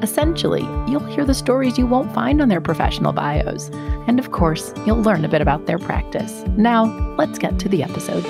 Essentially, you'll hear the stories you won't find on their professional bios. And of course, you'll learn a bit about their practice. Now, let's get to the episode.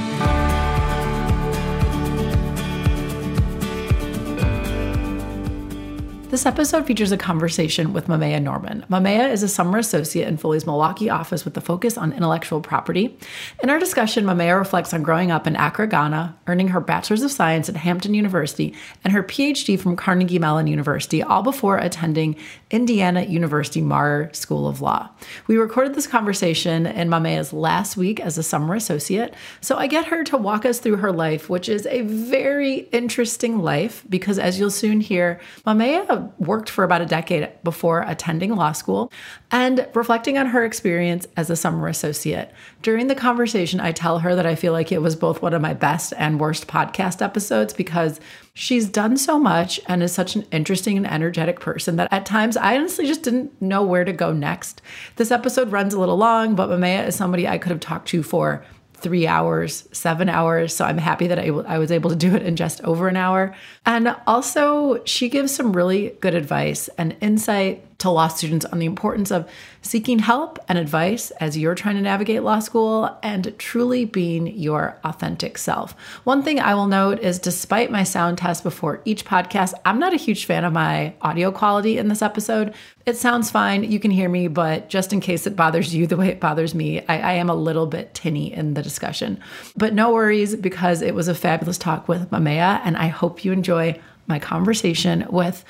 This episode features a conversation with Maame Yaa Norman. Maame Yaa is a summer associate in Foley's Milwaukee office with a focus on intellectual property. In our discussion, Maame Yaa reflects on growing up in Accra, Ghana, earning her Bachelor's of Science at Hampton University and her PhD from Carnegie Mellon University, all before attending Indiana University Maurer School of Law. We recorded this conversation in Maame Yaa's last week as a summer associate, so I get her to walk us through her life, which is a very interesting life because, as you'll soon hear, Maame Yaa worked for about a decade before attending law school and reflecting on her experience as a summer associate. During the conversation, I tell her that I feel like it was both one of my best and worst podcast episodes because she's done so much and is such an interesting and energetic person that at times I honestly just didn't know where to go next. This episode runs a little long, but Maame Yaa is somebody I could have talked to for 3 hours, 7 hours. So I'm happy that I was able to do it in just over an hour. And also, she gives some really good advice and insight to law students on the importance of seeking help and advice as you're trying to navigate law school and truly being your authentic self. One thing I will note is despite my sound test before each podcast, I'm not a huge fan of my audio quality in this episode. It sounds fine. You can hear me, but just in case it bothers you the way it bothers me, I am a little bit tinny in the discussion. But no worries, because it was a fabulous talk with Maame Yaa, and I hope you enjoy my conversation with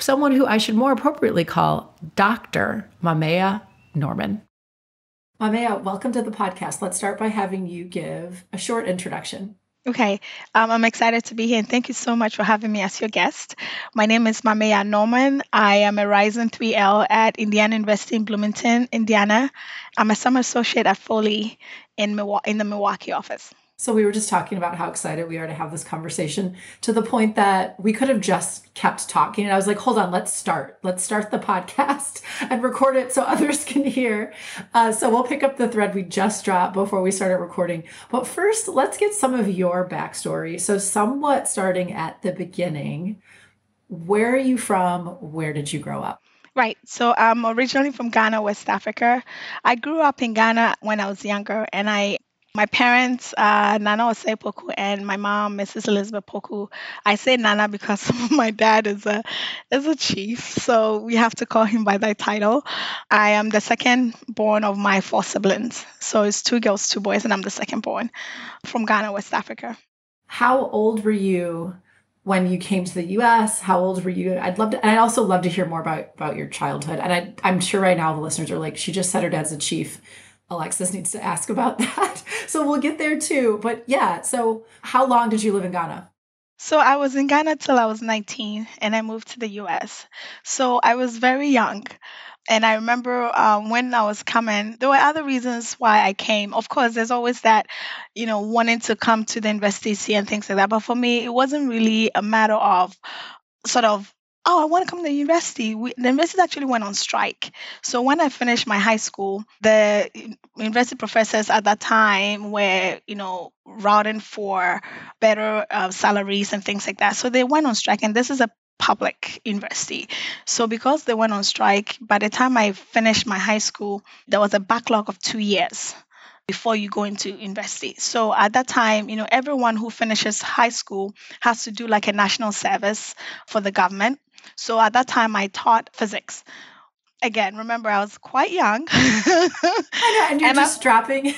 someone who I should more appropriately call Dr. Maame Yaa Norman. Maame Yaa, welcome to the podcast. Let's start by having you give a short introduction. Okay. I'm excited to be here, and thank you so much for having me as your guest. My name is Maame Yaa Norman. I am a rising 3L at Indiana University in Bloomington, Indiana. I'm a summer associate at Foley in the Milwaukee office. So we were just talking about how excited we are to have this conversation, to the point that we could have just kept talking. And I was like, hold on, let's start the podcast and record it so others can hear. So we'll pick up the thread we just dropped before we started recording. But first, let's get some of your backstory. So somewhat starting at the beginning, where are you from? Where did you grow up? Right. So I'm originally from Ghana, West Africa. I grew up in Ghana when I was younger, and my parents, Nana Osei-Poku, and my mom, Mrs. Elizabeth Poku. I say Nana because my dad is a chief, so we have to call him by that title. I am the second born of my 4 siblings. So it's 2 girls, 2 boys, and I'm the second born from Ghana, West Africa. How old were you when you came to the U.S.? How old were you? I'd also love to hear more about your childhood. And I'm sure right now the listeners are like, she just said her dad's a chief. Alexis needs to ask about that. So we'll get there too. But yeah, so how long did you live in Ghana? So I was in Ghana till I was 19, and I moved to the US. So I was very young. And I remember when I was coming, there were other reasons why I came. Of course, there's always that, wanting to come to the university and things like that. But for me, it wasn't really a matter of sort of, I want to come to the university. The university actually went on strike. So when I finished my high school, the university professors at that time were, routing for better salaries and things like that. So they went on strike, and this is a public university. So because they went on strike, by the time I finished my high school, there was a backlog of 2 years before you go into university. So at that time, everyone who finishes high school has to do like a national service for the government. So at that time, I taught physics. Again, remember, I was quite young. I know, and you're dropping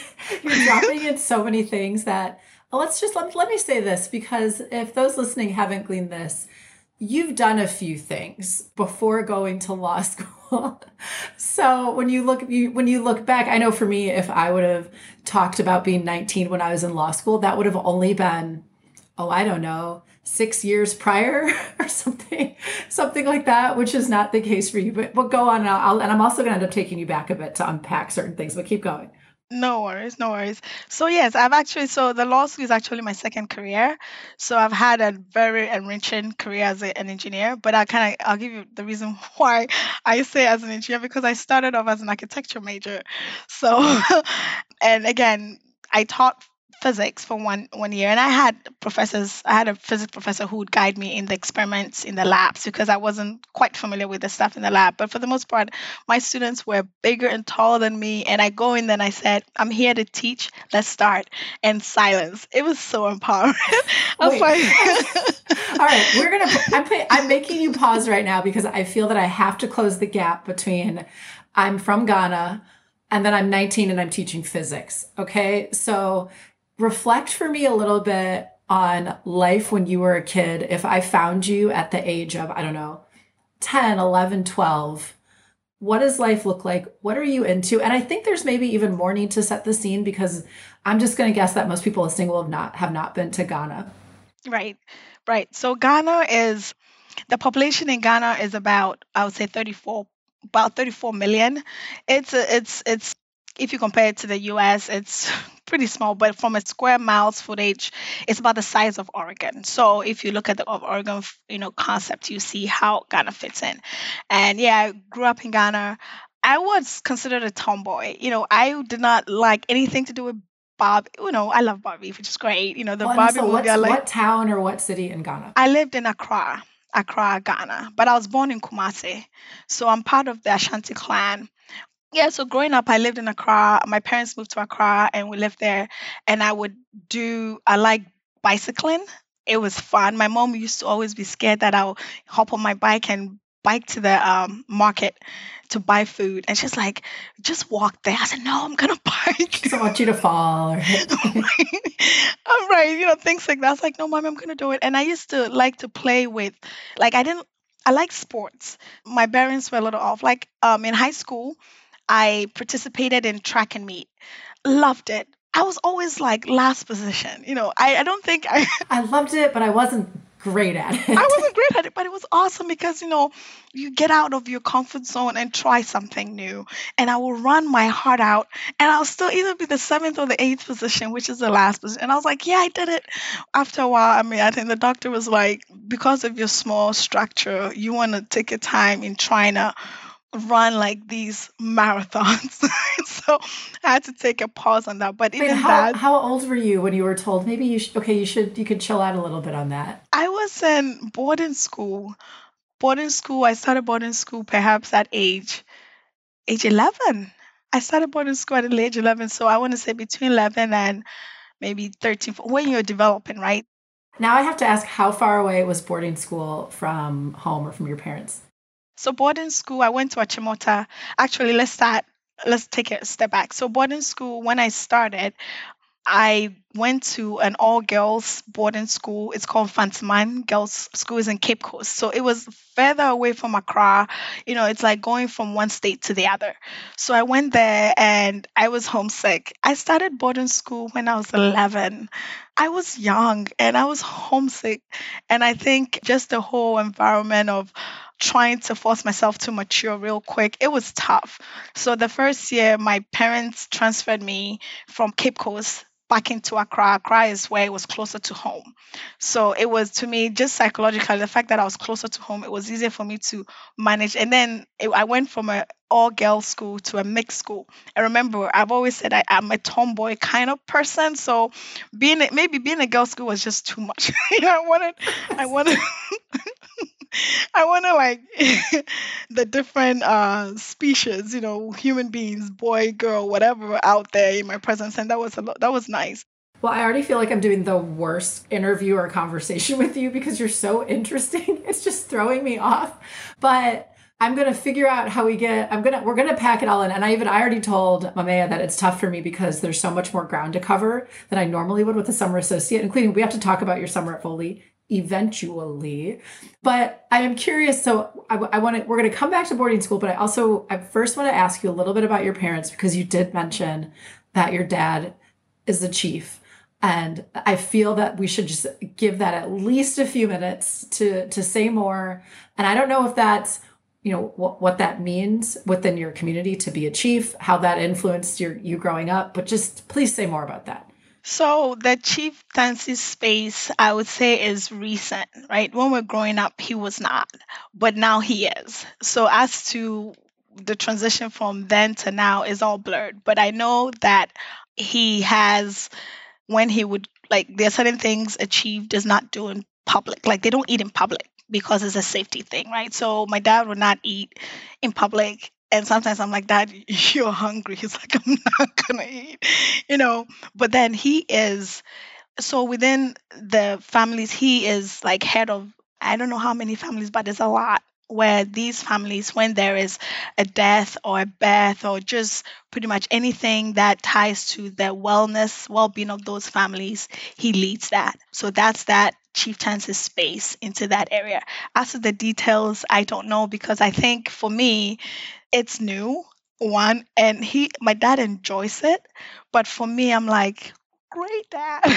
in so many things that, let me say this, because if those listening haven't gleaned this, you've done a few things before going to law school. So when you look back, I know for me, if I would have talked about being 19 when I was in law school, that would have only been, I don't know, 6 years prior or something like that, which is not the case for you. But we'll go on, and I'm also going to end up taking you back a bit to unpack certain things, but keep going. No worries, no worries. So yes, so the law school is actually my second career. So I've had a very enriching career as an engineer, but I'll give you the reason why I say as an engineer, because I started off as an architecture major. So, and again, I taught physics for one year, and I had a physics professor who would guide me in the experiments in the labs, because I wasn't quite familiar with the stuff in the lab. But for the most part, my students were bigger and taller than me, and I go in, then I said, I'm here to teach, let's start. And silence. It was so empowering. Wait. All right, I'm making you pause right now, because I feel that I have to close the gap between I'm from Ghana and then I'm 19 and I'm teaching physics. Okay, so reflect for me a little bit on life when you were a kid. If I found you at the age of, I don't know, 10, 11, 12, what does life look like? What are you into? And I think there's maybe even more need to set the scene, because I'm just going to guess that most people listening will have not been to Ghana. Right. So the population in Ghana is about, I would say, 34 million. It's if you compare it to the US, it's pretty small, but from a square miles footage, it's about the size of Oregon. So if you look at the Oregon, concept, you see how Ghana fits in. And yeah, I grew up in Ghana. I was considered a tomboy. I did not like anything to do with Barbie. I love Barbie, which is great. The Barbie movie. What town or what city in Ghana? I lived in Accra, Ghana, but I was born in Kumasi. So I'm part of the Ashanti clan. Yeah, so growing up, I lived in Accra. My parents moved to Accra and we lived there. And I liked bicycling. It was fun. My mom used to always be scared that I'll hop on my bike and bike to the market to buy food. And she's like, just walk there. I said, no, I'm going to bike. I don't want you to fall. I'm right. Things like that. I was like, no, Mom, I'm going to do it. And I used to like to play with, I liked sports. My parents were a little off. Like in high school, I participated in track and meet. Loved it. I was always like last position. I don't think I loved it, but I wasn't great at it. I wasn't great at it, but it was awesome because, you get out of your comfort zone and try something new. And I will run my heart out and I'll still either be the 7th or the 8th position, which is the last position. And I was like, yeah, I did it. After a while, I think the doctor was like, because of your small structure, you want to take your time in trying to run like these marathons. So I had to take a pause on that. But how old were you when you were told maybe you could chill out a little bit on that? I was in boarding school. I started boarding school perhaps at age 11. I started boarding school at age 11. So I want to say between 11 and maybe 13, when you're developing, right? Now I have to ask, how far away was boarding school from home or from your parents? So boarding school, I went to Achimota. Actually, let's take a step back. So boarding school, when I started, I went to an all-girls boarding school. It's called Fantiman Girls School. Is in Cape Coast. So it was further away from Accra. It's like going from one state to the other. So I went there and I was homesick. I started boarding school when I was 11. I was young and I was homesick. And I think just the whole environment of trying to force myself to mature real quick, it was tough. So the first year, my parents transferred me from Cape Coast back into Accra. Accra is where it was closer to home. So it was, to me, just psychologically, the fact that I was closer to home, it was easier for me to manage. And then I went from an all-girls school to a mixed school. I remember I've always said I'm a tomboy kind of person. So being a girls school was just too much. I wanted like the different species, human beings, boy, girl, whatever, out there in my presence, and that was nice. Well, I already feel like I'm doing the worst interview or conversation with you because you're so interesting. It's just throwing me off. But I'm going to figure out how we're going to pack it all in. And I already told Maame that it's tough for me because there's so much more ground to cover than I normally would with a summer associate, including we have to talk about your summer at Foley eventually. But I am curious. So we're going to come back to boarding school, but I first want to ask you a little bit about your parents, because you did mention that your dad is the chief. And I feel that we should just give that at least a few minutes to say more. And I don't know if that's, you know, what that means within your community to be a chief, how that influenced you growing up, but just please say more about that. So the chieftaincy space, I would say, is recent, right? When we're growing up, he was not, but now he is. So as to the transition from then to now is all blurred, but I know that he has... when he would, like, there are certain things a chief does not do in public. Like, they don't eat in public because it's a safety thing, right? So my dad would not eat in public. And sometimes I'm like, Dad, you're hungry. He's like, I'm not going to eat, you know. But then he is, so within the families, he is like head of, I don't know how many families, but there's a lot. Where these families, when there is a death or a birth or just pretty much anything that ties to the wellness, well-being of those families, he leads that. So that's that chieftaincy space into that area. As to the details, I don't know, because I think for me, it's new, one, and my dad enjoys it. But for me, I'm like, great, Dad.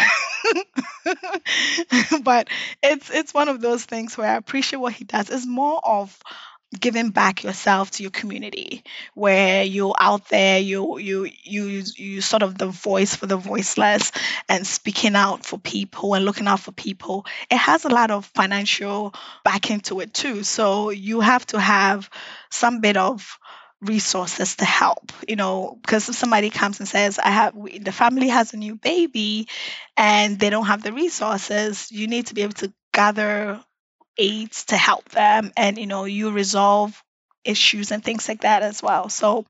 But it's one of those things where I appreciate what he does. It's more of giving back yourself to your community, where you're out there, you sort of the voice for the voiceless and speaking out for people and looking out for people. It has a lot of financial backing to it too. So you have to have some bit of resources to help, you know, because if somebody comes and says, the family has a new baby and they don't have the resources, you need to be able to gather aids to help them. And, you know, you resolve issues and things like that as well. So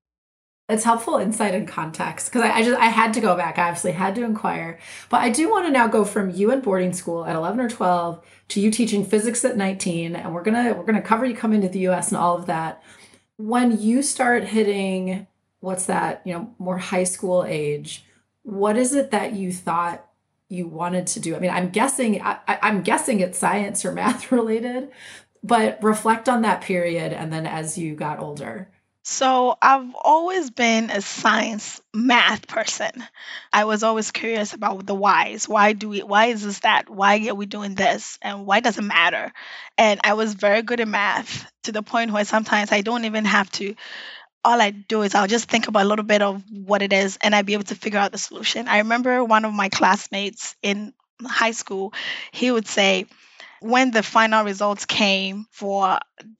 it's helpful insight and context, because I had to go back. I obviously had to inquire, but I do want to now go from you in boarding school at 11 or 12 to you teaching physics at 19. And we're going to cover you coming to the U.S. and all of that. When you start hitting, what's that, you know, more high school age, what is it that you thought you wanted to do? I mean, I'm guessing it's science or math related, but reflect on that period and then as you got older. So I've always been a science math person. I was always curious about the whys. Why is this that? Why are we doing this? And why does it matter? And I was very good at math to the point where sometimes I don't even have to. All I do is I'll just think about a little bit of what it is and I'd be able to figure out the solution. I remember one of my classmates in high school, he would say, when the final results came for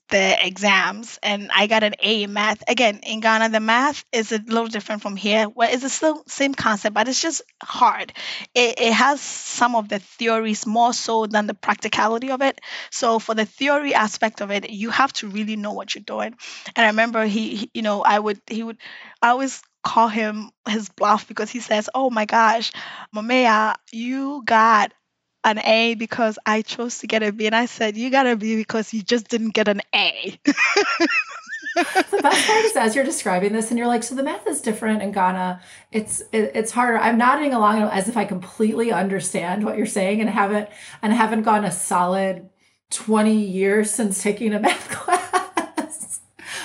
the exams and I got an A in math, again, in Ghana, the math is a little different from here. Well, it's the same concept, but it's just hard. It has some of the theories more so than the practicality of it. So for the theory aspect of it, you have to really know what you're doing. And I remember I always call him his bluff because he says, oh my gosh, Maame Yaa, you got an A because I chose to get a B. And I said, you got a B because you just didn't get an A. The best part is as you're describing this and you're like, so the math is different in Ghana. It's harder. I'm nodding along as if I completely understand what you're saying and haven't gone a solid 20 years since taking a math class.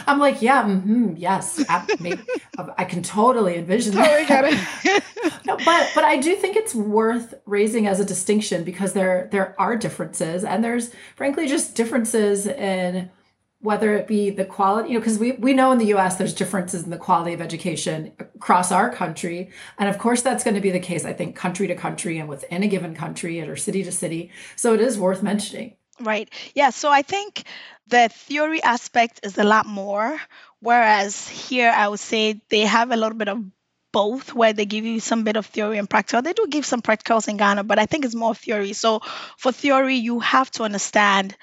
I'm like, yeah, yes. I can totally envision that. Totally got it. No, but I do think it's worth raising as a distinction because there are differences, and there's frankly just differences in whether it be the quality, you know, because we know in the U.S. there's differences in the quality of education across our country. And of course, that's going to be the case, I think, country to country and within a given country or city to city. So it is worth mentioning. Right. Yeah. So I think the theory aspect is a lot more, whereas here I would say they have a little bit of both, where they give you some bit of theory and practical. They do give some practicals in Ghana, but I think it's more theory. So for theory, you have to understand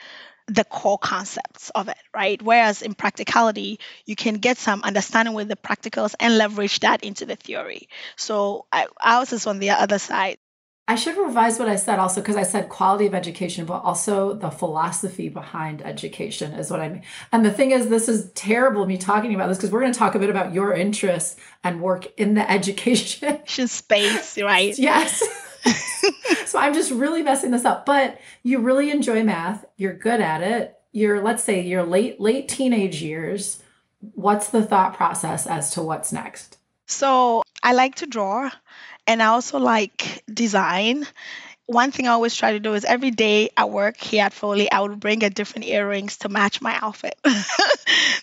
the core concepts of it, right? Whereas in practicality, you can get some understanding with the practicals and leverage that into the theory. So ours is on the other side. I should revise what I said also, because I said quality of education, but also the philosophy behind education is what I mean. And the thing is, this is terrible me talking about this because we're going to talk a bit about your interests and work in the education space, right? Yes. So I'm just really messing this up. But you really enjoy math. You're good at it. You're, let's say, your late teenage years. What's the thought process as to what's next? So I like to draw, and I also like design. One thing I always try to do is every day at work here at Foley, I would bring a different earrings to match my outfit.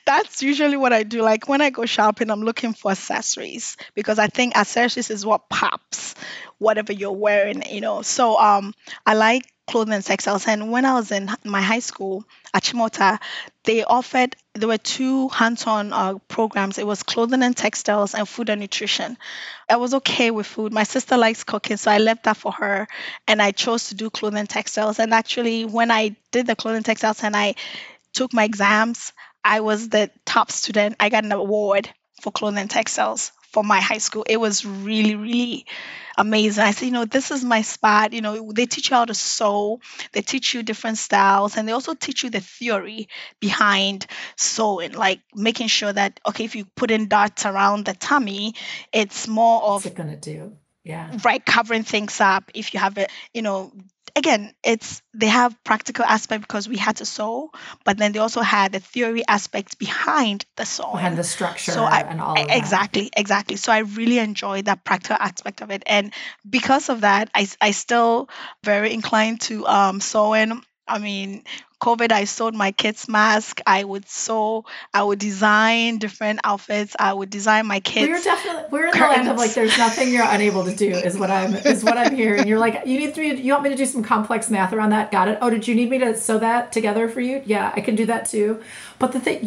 That's usually what I do. Like when I go shopping, I'm looking for accessories because I think accessories is what pops, whatever you're wearing, you know. So I like clothing and textiles. And when I was in my high school, Achimota, there were two hands-on programs. It was clothing and textiles and food and nutrition. I was okay with food. My sister likes cooking, so I left that for her. And I chose to do clothing and textiles. And actually, when I did the clothing and textiles and I took my exams, I was the top student. I got an award for clothing and textiles for my high school. It was really, really amazing. I said, this is my spot. They teach you how to sew. They teach you different styles. And they also teach you the theory behind sewing, like making sure that, okay, if you put in dots around the tummy, it's more of... What's it going to do? Yeah. Right. Covering things up. If you have it, again, they have practical aspect because we had to sew, but then they also had the theory aspect behind the sewing and the structure and all of that. Exactly. So I really enjoyed that practical aspect of it, and because of that, I still very inclined to sewing. I mean, COVID, I sewed my kids' mask. I would sew. I would design different outfits. I would design my kids. We're in the land of like, there's nothing you're unable to do is what I'm hearing. You're like, you want me to do some complex math around that? Got it. Oh, did you need me to sew that together for you? Yeah, I can do that too. But the thing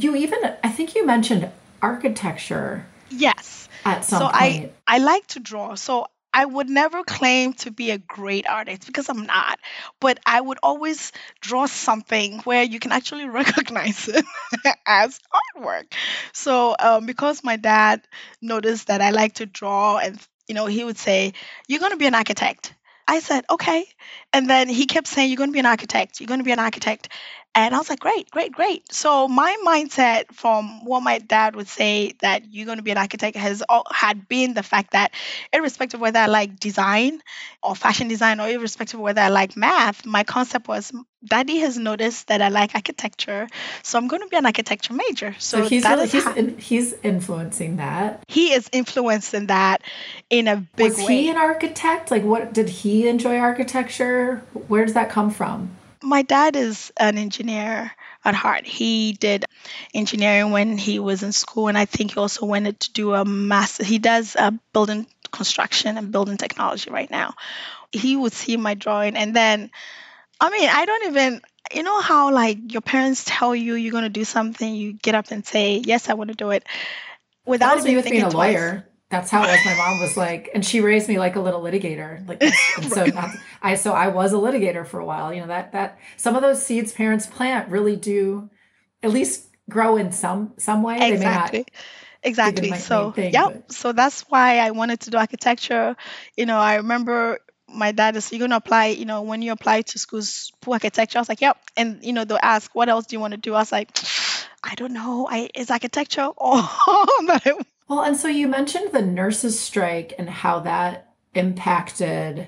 I think you mentioned architecture. Yes. At some point. I like to draw. So I would never claim to be a great artist because I'm not, but I would always draw something where you can actually recognize it as artwork. So because my dad noticed that I like to draw and, he would say, you're going to be an architect. I said, okay. And then he kept saying, you're going to be an architect. You're going to be an architect. And I was like, great, great, great. So my mindset from what my dad would say that you're going to be an architect had been the fact that irrespective of whether I like design or fashion design or irrespective of whether I like math, my concept was Daddy has noticed that I like architecture. So I'm going to be an architecture major. So he's influencing that. He is influencing that in a big way. Was he an architect? Like did he enjoy architecture? Where does that come from? My dad is an engineer at heart. He did engineering when he was in school, and I think he also wanted to do a master. He does building construction and building technology right now. He would see my drawing, and then, I don't even... You know how like your parents tell you you're going to do something, you get up and say, yes, I want to do it. Without even thinking twice. That was me with being a lawyer. That's how it was. My mom was like, and she raised me like a little litigator. Like, and so I was a litigator for a while. That some of those seeds parents plant really do at least grow in some way. Exactly. They may not. Exactly. So so that's why I wanted to do architecture. I remember my dad is, you're going to apply, when you apply to schools for architecture, I was like, yep. And, they'll ask, what else do you want to do? I was like, I don't know. Is architecture all that I want? Well, and so you mentioned the nurses' strike and how that impacted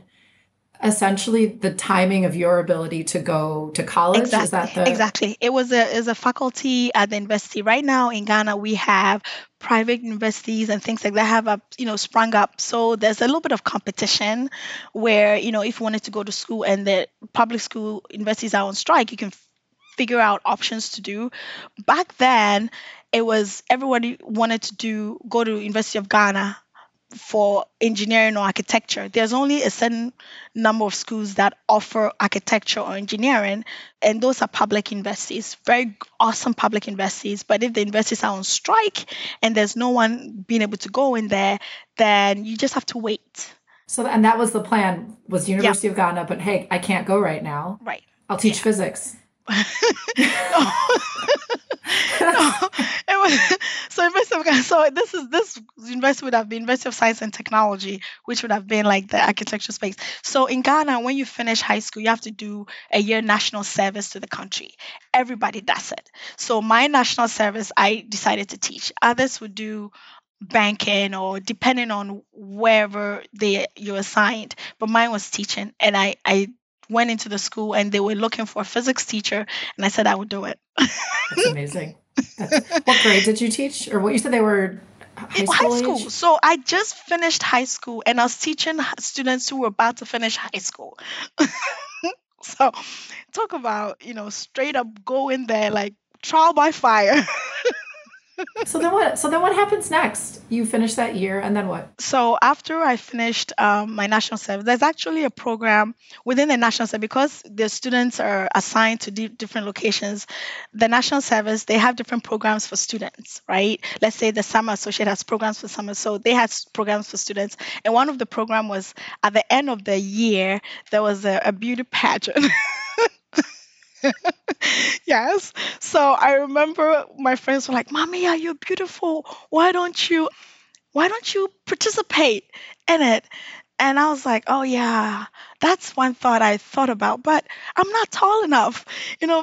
essentially the timing of your ability to go to college. Exactly. Is that exactly? It was a faculty at the university. Right now in Ghana, we have private universities and things like that have sprung up. So there's a little bit of competition where if you wanted to go to school and the public school universities are on strike, you can figure out options to do. Back then, it was everybody wanted to go to University of Ghana for engineering or architecture. There's only a certain number of schools that offer architecture or engineering, and those are public universities, very awesome public universities. But if the universities are on strike and there's no one being able to go in there, then you just have to wait. So, and that was the plan, was University of Ghana, but hey, I can't go right now. Right. I'll teach physics. So this university would have been University of Science and Technology, which would have been like the architecture space. So in Ghana, when you finish high school, you have to do a year national service to the country. Everybody does it. So my national service, I decided to teach. Others would do banking or depending on wherever you're assigned. But mine was teaching, and I went into the school and they were looking for a physics teacher, and I said I would do it. That's amazing. What grade did you teach? Or what you said they were high school. So I just finished high school and I was teaching students who were about to finish high school. So talk about, straight up go in there like trial by fire. So then what happens next? You finish that year and then what? So after I finished my national service, there's actually a program within the national service, because the students are assigned to different locations. The national service, they have different programs for students, right? Let's say the summer associate has programs for summer. So they had programs for students. And one of the program was at the end of the year, there was a beauty pageant. Yes. So I remember my friends were like, Maame Yaa, you're beautiful. Why don't you participate in it? And I was like, oh yeah, that's one thought I thought about, but I'm not tall enough,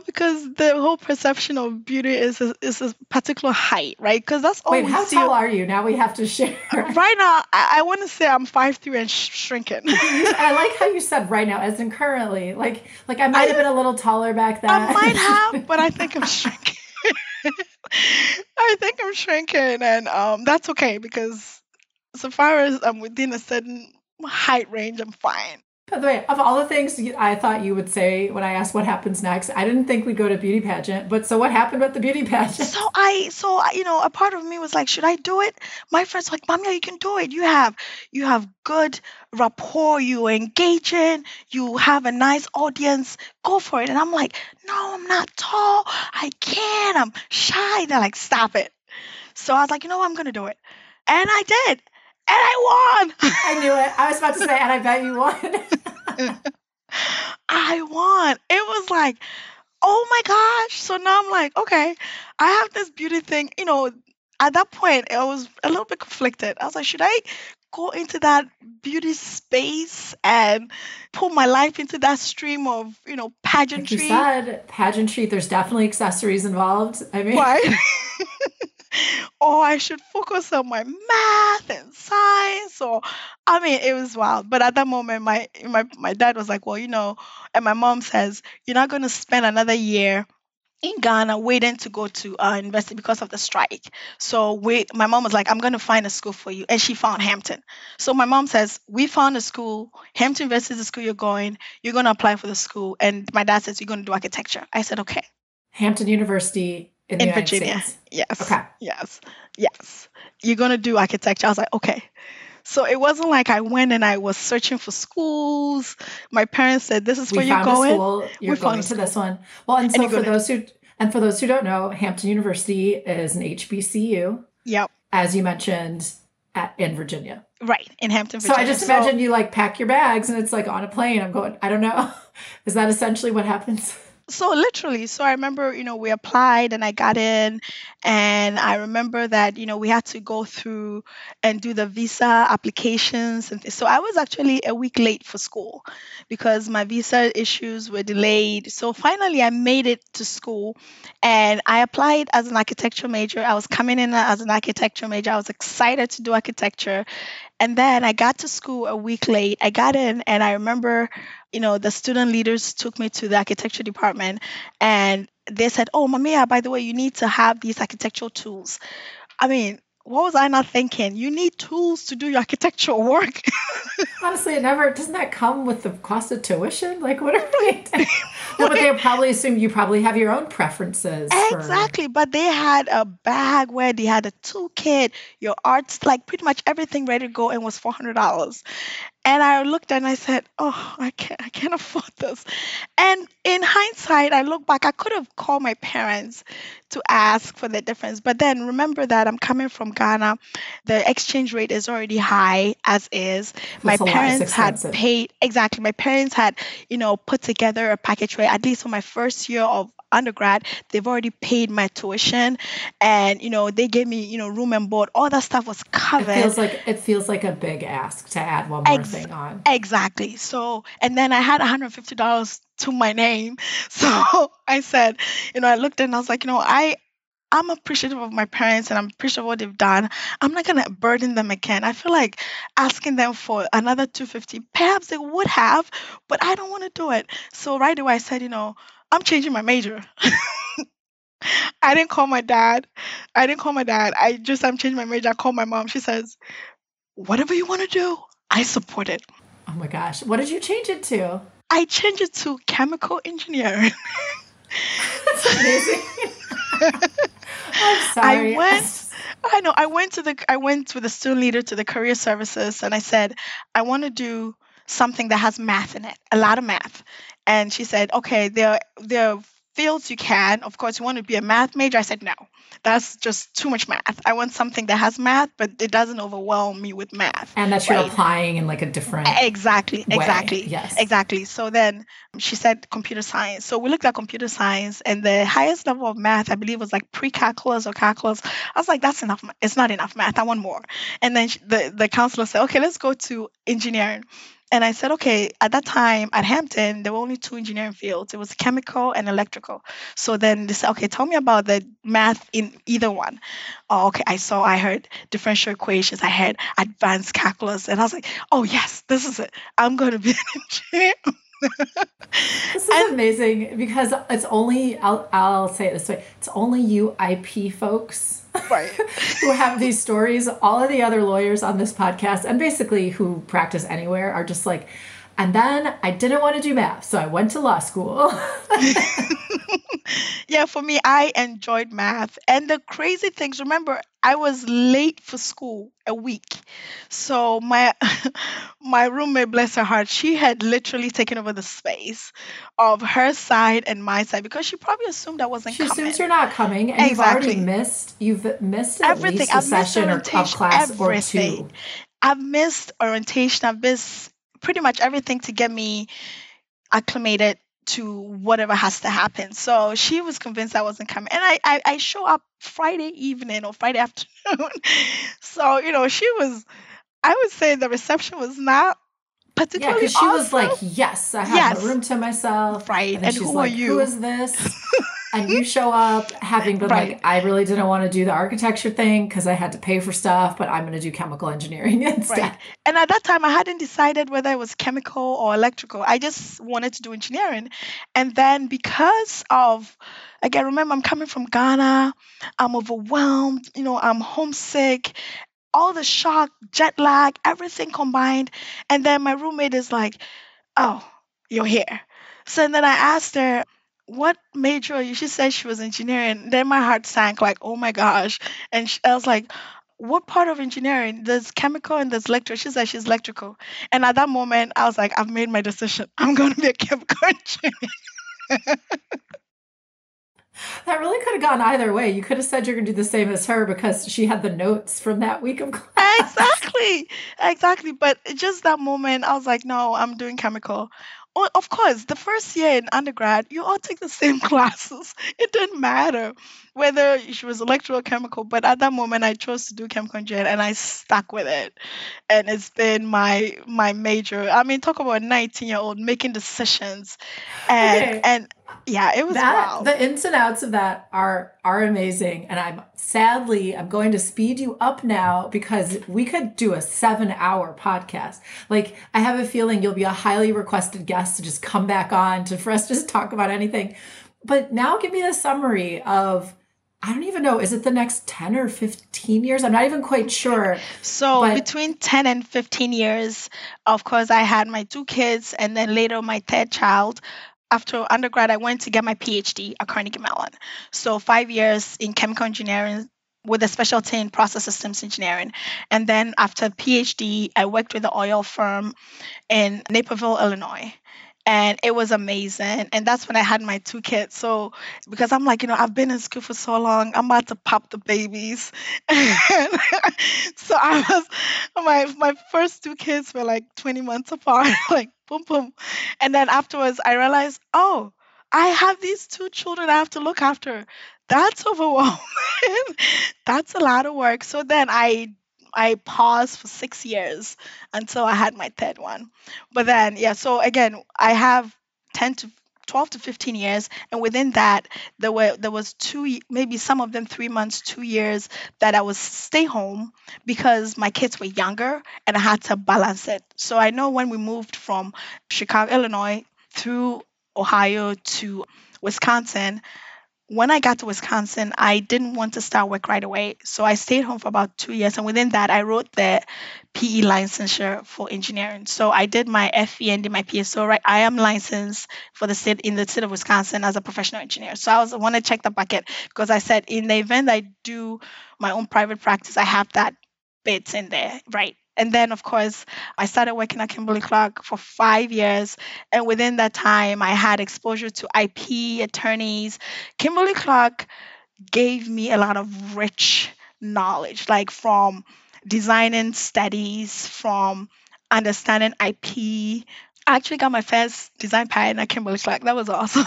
because the whole perception of beauty is a particular height, right? Because that's all. Wait, how tall are you? Now we have to share. Right now, I want to say I'm 5'3" and shrinking. I like how you said right now, as in currently, like I might have been a little taller back then. I might have, but I think I'm shrinking. I think I'm shrinking, and that's okay, because so far as I'm within a certain height range, I'm fine. By the way, of all the things I thought you would say when I asked what happens next, I didn't think we'd go to beauty pageant. But so what happened at the beauty pageant? So a part of me was like, should I do it? My friends were like, Maame Yaa, you can do it. You have good rapport. You're engaging. You have a nice audience. Go for it. And I'm like, no, I'm not tall. I can't. I'm shy. They're like, stop it. So I was like, I'm going to do it. And I did. And I won. I knew it. I was about to say, and I bet you won. I won. It was like, oh my gosh. So now I'm like, okay, I have this beauty thing. At that point, I was a little bit conflicted. I was like, should I go into that beauty space and pull my life into that stream of, pageantry? Like you said, pageantry, there's definitely accessories involved. I mean, right? Or I should focus on my math and science. Or, I mean, it was wild. But at that moment, my dad was like, well, and my mom says, you're not going to spend another year in Ghana waiting to go to university because of the strike. So my mom was like, I'm going to find a school for you. And she found Hampton. So my mom says, we found a school. Hampton University is the school you're going to apply for the school. And my dad says, you're going to do architecture. I said, okay. Hampton University. In Virginia. States. Yes. Okay. Yes. You're going to do architecture. I was like, okay. So it wasn't like I went and I was searching for schools. My parents said, this is where you're going. We found a school. This one. Well, and so for those who don't know, Hampton University is an HBCU. Yep. As you mentioned, in Virginia. Right. In Hampton, Virginia. So I just imagine you pack your bags and it's on a plane. I'm going, I don't know. Is that essentially what happens? So literally, I remember, we applied and I got in, and I remember that, we had to go through and do the visa applications and things. So I was actually a week late for school because my visa issues were delayed. So finally I made it to school and I applied as an architecture major. I was coming in as an architecture major. I was excited to do architecture. And then I got to school a week late. I got in and I remember, the student leaders took me to the architecture department and they said, oh, Maame Yaa, by the way, you need to have these architectural tools. I mean, what was I not thinking? You need tools to do your architectural work. Honestly, doesn't that come with the cost of tuition? What are we doing? No, but they probably assume you probably have your own preferences. Exactly. But they had a bag where they had a toolkit, your arts, pretty much everything ready to go, and was $400. And I looked and I said, oh, I can't afford this. And in hindsight, I look back, I could have called my parents to ask for the difference. But then remember that I'm coming from Ghana. The exchange rate is already high as is. My parents had paid. Exactly. My parents had, put together a package where at least for my first year of undergrad, they've already paid my tuition. And, they gave me, room and board. All that stuff was covered. It feels like a big ask to add one more thing on. Exactly. So, and then I had $150 to my name. So I said, I looked and I was like, I'm appreciative of my parents and I'm appreciative of what they've done. I'm not going to burden them again. I feel like asking them for another $250, perhaps they would have, but I don't want to do it. So right away I said, I'm changing my major. I didn't call my dad. I'm changing my major. I called my mom. She says, whatever you want to do, I support it. Oh my gosh. What did you change it to? I changed it to chemical engineering. That's amazing. I'm sorry. I went with the student leader to the career services and I said, I want to do something that has math in it, a lot of math. And she said, okay, there are fields you can. Of course, you want to be a math major. I said, no, that's just too much math. I want something that has math, but it doesn't overwhelm me with math. And that you're applying in like a different way. Exactly. Yes. Exactly. So then she said computer science. So we looked at computer science and the highest level of math, I believe, was like pre-calculus or calculus. I was like, that's enough. It's not enough math. I want more. And then the counselor said, okay, let's go to engineering. And I said, okay, at that time at Hampton, there were only two engineering fields. It was chemical and electrical. So then they said, okay, tell me about the math in either one. Oh, okay, I heard differential equations. I heard advanced calculus. And I was like, oh, yes, this is it. I'm going to be an engineer. This is amazing because it's only, I'll say it this way, it's only you IP folks right. who have these stories. All of the other lawyers on this podcast and basically who practice anywhere are just like, and then I didn't want to do math, so I went to law school. Yeah, for me, I enjoyed math. And the crazy things, remember, I was late for school a week. So my roommate, bless her heart, she had literally taken over the space of her side and my side because she probably assumed I wasn't coming. She assumes you're not coming. And exactly. You've missed at everything. Least a I've session or class everything. Or two. I've missed orientation. I've missed pretty much everything to get me acclimated to whatever has to happen. So she was convinced I wasn't coming. And I show up Friday evening or Friday afternoon. So, she was, I would say the reception was not particularly awesome. Yeah, because she was like, yes, I have the room to myself. Right. And she's who like, are you? Who is this? And you show up having been right. like, I really didn't want to do the architecture thing because I had to pay for stuff, but I'm going to do chemical engineering instead. Right. And at that time, I hadn't decided whether it was chemical or electrical. I just wanted to do engineering. And then because of, again, remember, I'm coming from Ghana. I'm overwhelmed. I'm homesick. All the shock, jet lag, everything combined. And then my roommate is like, oh, you're here. So then I asked her, what major are you? She said she was engineering. Then my heart sank like, oh my gosh. And I was like, what part of engineering? There's chemical and there's electrical. She said she's electrical. And at that moment, I was like, I've made my decision. I'm going to be a chemical engineer. That really could have gone either way. You could have said you're going to do the same as her because she had the notes from that week of class. Exactly. But just that moment, I was like, no, I'm doing chemical. Of course, the first year in undergrad, you all take the same classes. It didn't matter whether it was electrical or chemical. But at that moment, I chose to do chemical engineering, and I stuck with it. And it's been my major. I mean, talk about a 19-year-old making decisions. And yeah, it was wild. The ins and outs of that are amazing. And I'm going to speed you up now because we could do a 7-hour podcast. Like, I have a feeling you'll be a highly requested guest to just come back on for us to just talk about anything. But now give me the summary of, I don't even know, is it the next 10 or 15 years? I'm not even quite sure. So between 10 and 15 years, of course, I had my 2 kids and then later my 3rd child. After undergrad, I went to get my PhD at Carnegie Mellon. So 5 years in chemical engineering with a specialty in process systems engineering. And then after PhD, I worked with an oil firm in Naperville, Illinois. And it was amazing. And that's when I had my 2 kids. So because I'm like, I've been in school for so long, I'm about to pop the babies. So I was, my first 2 kids were like 20 months apart, like boom, boom. And then afterwards, I realized, oh, I have these 2 children I have to look after. That's overwhelming. That's a lot of work. So then I paused for 6 years until I had my 3rd one. But then, yeah, so again, I have 10 to 12 to 15 years. And within that, there was 2, maybe some of them 3 months, 2 years that I was stay home because my kids were younger and I had to balance it. So I know when we moved from Chicago, Illinois through Ohio to Wisconsin, when I got to Wisconsin, I didn't want to start work right away. So I stayed home for about 2 years. And within that, I wrote the PE licensure for engineering. So I did my FE and did my PSO, right? I am licensed for the state, in the state of Wisconsin, as a professional engineer. So I want to check the bucket, because I said in the event I do my own private practice, I have that bit in there, right? And then, of course, I started working at Kimberly Clark for 5 years. And within that time, I had exposure to IP, attorneys. Kimberly Clark gave me a lot of rich knowledge, like from designing studies, from understanding IP. I actually got my first design pattern at Kimberly Clark. That was awesome.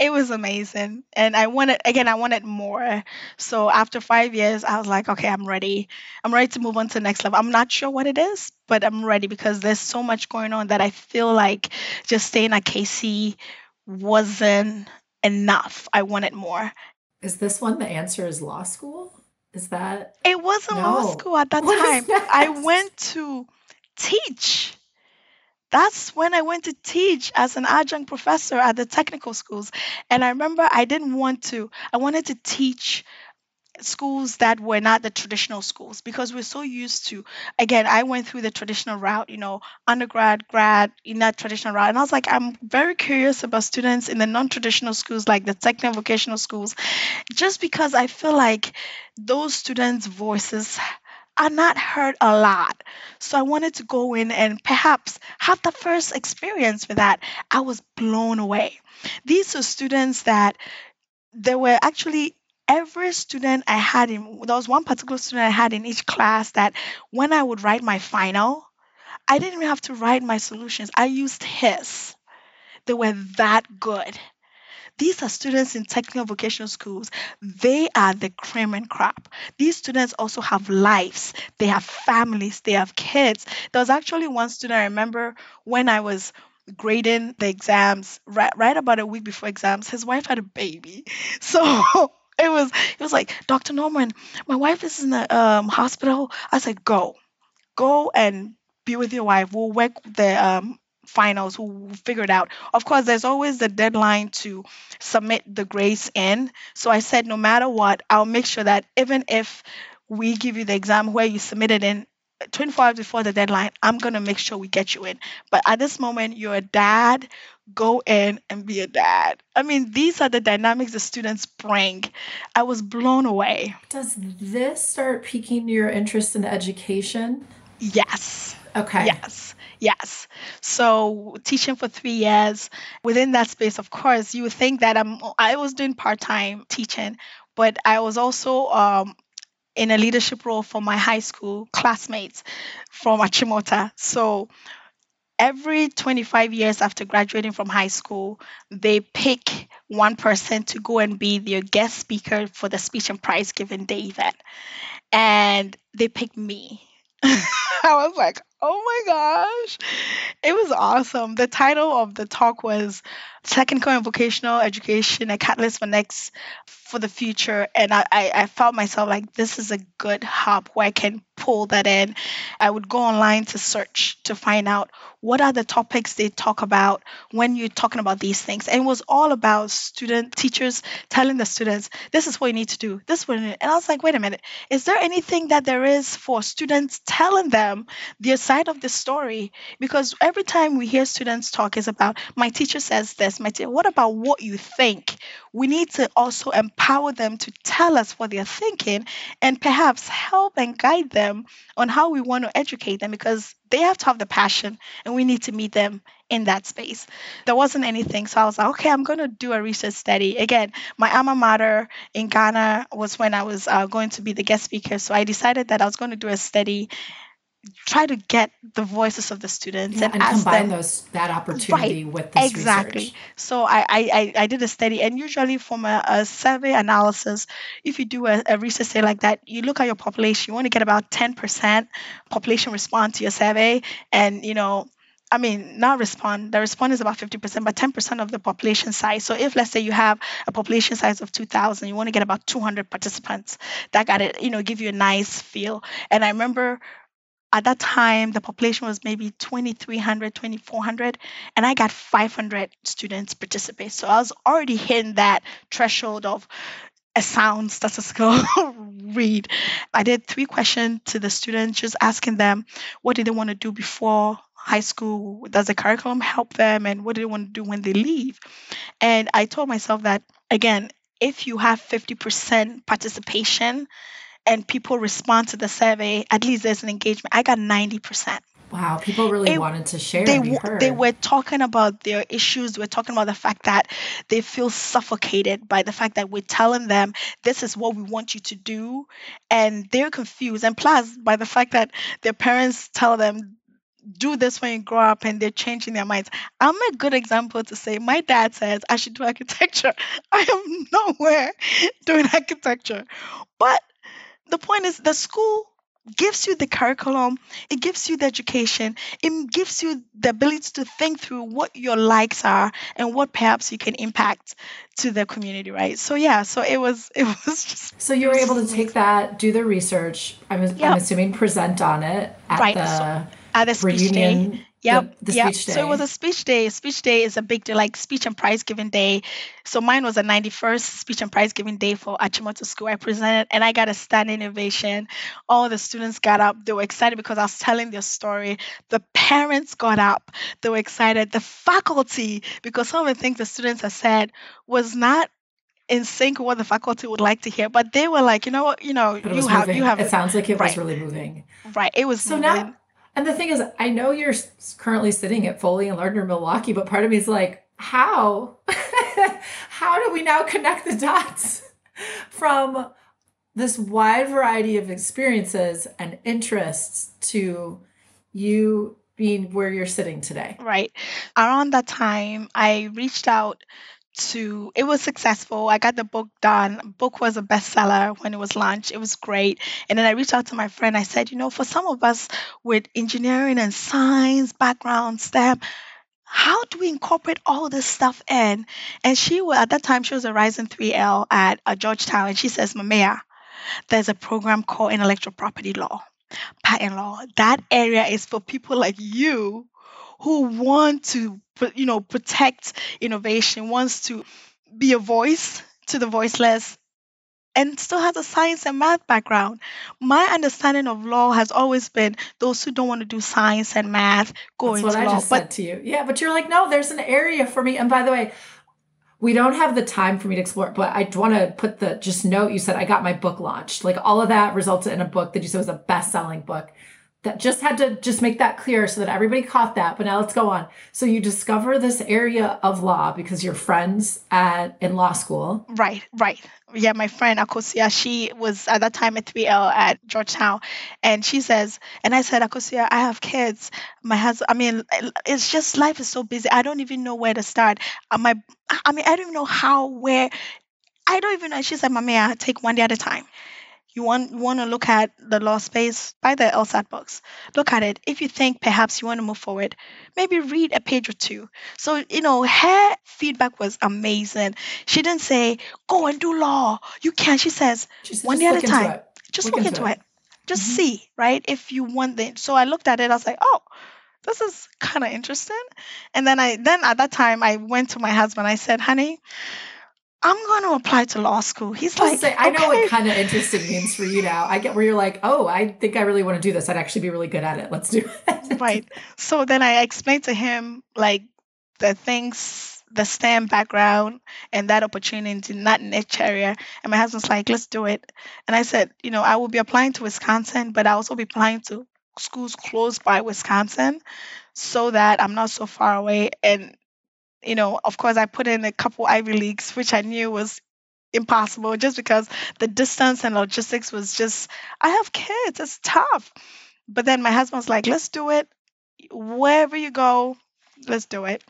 It was amazing. And I wanted more. So after 5 years, I was like, okay, I'm ready. I'm ready to move on to the next level. I'm not sure what it is, but I'm ready, because there's so much going on that I feel like just staying at KC wasn't enough. I wanted more. Is this one the answer is law school? Is that? It wasn't law school at that time. I went to teach. That's when I went to teach as an adjunct professor at the technical schools. And I remember I wanted to teach schools that were not the traditional schools, because we're so used to, again, I went through the traditional route, undergrad, grad, in that traditional route. And I was like, I'm very curious about students in the non-traditional schools, like the technical vocational schools, just because I feel like those students' voices are not heard a lot. So I wanted to go in and perhaps have the first experience with that. I was blown away. These are students that there were actually every student I had in, there was one particular student I had in each class that when I would write my final, I didn't even have to write my solutions. I used his. They were that good. These are students in technical vocational schools. They are the cream and crop. These students also have lives. They have families. They have kids. There was actually one student I remember when I was grading the exams, right about a week before exams, his wife had a baby. So it was like, Dr. Norman, my wife is in the hospital. I said, go and be with your wife. We'll work the finals, who figured out. Of course, there's always the deadline to submit the grades in. So I said, no matter what, I'll make sure that even if we give you the exam where you submitted in 24 hours before the deadline, I'm going to make sure we get you in. But at this moment, you're a dad, go in and be a dad. I mean, these are the dynamics the students bring. I was blown away. Does this start piquing your interest in education? Yes. Okay. Yes. So teaching for 3 years. Within that space, of course, you would think that I was doing part-time teaching, but I was also in a leadership role for my high school classmates from Achimota. So every 25 years after graduating from high school, they pick one person to go and be their guest speaker for the speech and prize giving day event. And they picked me. I was like, oh my gosh, it was awesome. The title of the talk was Technical and Vocational Education, a Catalyst for the Future. And I felt myself like, this is a good hub where I can pull that in. I would go online to search to find out what are the topics they talk about when you're talking about these things. And it was all about teachers telling the students, this is what you need to do. This one. And I was like, wait a minute, is there anything that there is for students telling them their side of the story? Because every time we hear students talk is about, my teacher says this, what about what you think? We need to also empower them to tell us what they're thinking and perhaps help and guide them on how we want to educate them, because they have to have the passion and we need to meet them in that space. There wasn't anything. So I was like, okay, I'm going to do a research study. Again, my alma mater in Ghana was when I was going to be the guest speaker. So I decided that I was going to do a study, try to get the voices of the students and ask combine them, that opportunity right, with this exactly. research. So I did a study, and usually from a survey analysis, if you do a research study like that, you look at your population, you want to get about 10% population respond to your survey, and the respond is about 50%, but 10% of the population size. So if let's say you have a population size of 2,000, you want to get about 200 participants that got it, give you a nice feel. And I remember At that time, the population was maybe 2,300, 2,400, and I got 500 students participate. So I was already hitting that threshold of a sound statistical read. I did 3 questions to the students, just asking them, what did they want to do before high school? Does the curriculum help them? And what do they want to do when they leave? And I told myself that, again, if you have 50% participation, and people respond to the survey, at least there's an engagement. I got 90%. Wow, people really wanted to share. They were talking about their issues. We're talking about the fact that they feel suffocated by the fact that we're telling them this is what we want you to do, and they're confused. And plus, by the fact that their parents tell them, do this when you grow up, and they're changing their minds. I'm a good example to say, my dad says I should do architecture. I am nowhere doing architecture. But the point is, the school gives you the curriculum, it gives you the education, it gives you the ability to think through what your likes are and what perhaps you can impact to the community, right? So yeah, so it was just. So you were able to take that, do the research. I'm assuming present on it at right. At the reunion. Speech day. Yep. The speech day. So it was a speech day. Speech day is a big day, like speech and prize giving day. So mine was the 91st speech and prize giving day for Achimota School. I presented and I got a standing ovation. All the students got up. They were excited because I was telling their story. The parents got up. They were excited. The faculty, because some of the things the students had said was not in sync with what the faculty would like to hear, but they were like, you know what, you have. It sounds like it was really moving. Right. It was so moving. Now. And the thing is, I know you're currently sitting at Foley and Lardner Milwaukee, but part of me is like, how? How do we now connect the dots from this wide variety of experiences and interests to you being where you're sitting today? Right. Around that time, I reached out to, it was successful. I got the book done. Book was a bestseller when it was launched. It was great. And then I reached out to my friend. I said, for some of us with engineering and science background, STEM, how do we incorporate all this stuff in? And at that time, she was a rising 3L at Georgetown. And she says, Maame Yaa, there's a program called intellectual property law, patent law. That area is for people like you who want to, protect innovation, wants to be a voice to the voiceless, and still has a science and math background. My understanding of law has always been those who don't want to do science and math go into law. That's what I just said to you. Yeah, but you're like, no, there's an area for me. And by the way, we don't have the time for me to explore it, but I want to put the just note. You said I got my book launched. Like all of that resulted in a book that you said was a best-selling book. That just had to just make that clear so that everybody caught that. But now let's go on. So you discover this area of law because your friends in law school. Right. Yeah, my friend Akosia, she was at that time a 3L at Georgetown. And she says, and I said, Akosia, I have kids. My husband, it's just life is so busy. I don't even know where to start. I don't even know how, where. I don't even know. She said, Maame Yaa, take one day at a time. You want to look at the law space, buy the LSAT books. Look at it. If you think perhaps you want to move forward, maybe read a page or two. So, her feedback was amazing. She didn't say, go and do law. You can. She says, one day at a time. Just look into it. Just see, right? If you want the... So I looked at it. I was like, oh, this is kind of interesting. And then at that time, I went to my husband. I said, honey... I'm going to apply to law school. He's like, say, I know what kind of interested means for you now. I get where you're like, oh, I think I really want to do this. I'd actually be really good at it. Let's do it. Right. So then I explained to him like the things, the STEM background and that opportunity, not in each area. And my husband's like, let's do it. And I said, I will be applying to Wisconsin, but I'll also be applying to schools close by Wisconsin so that I'm not so far away. And of course, I put in a couple Ivy Leagues, which I knew was impossible just because the distance and logistics was just, I have kids, it's tough. But then my husband was like, let's do it. Wherever you go, let's do it.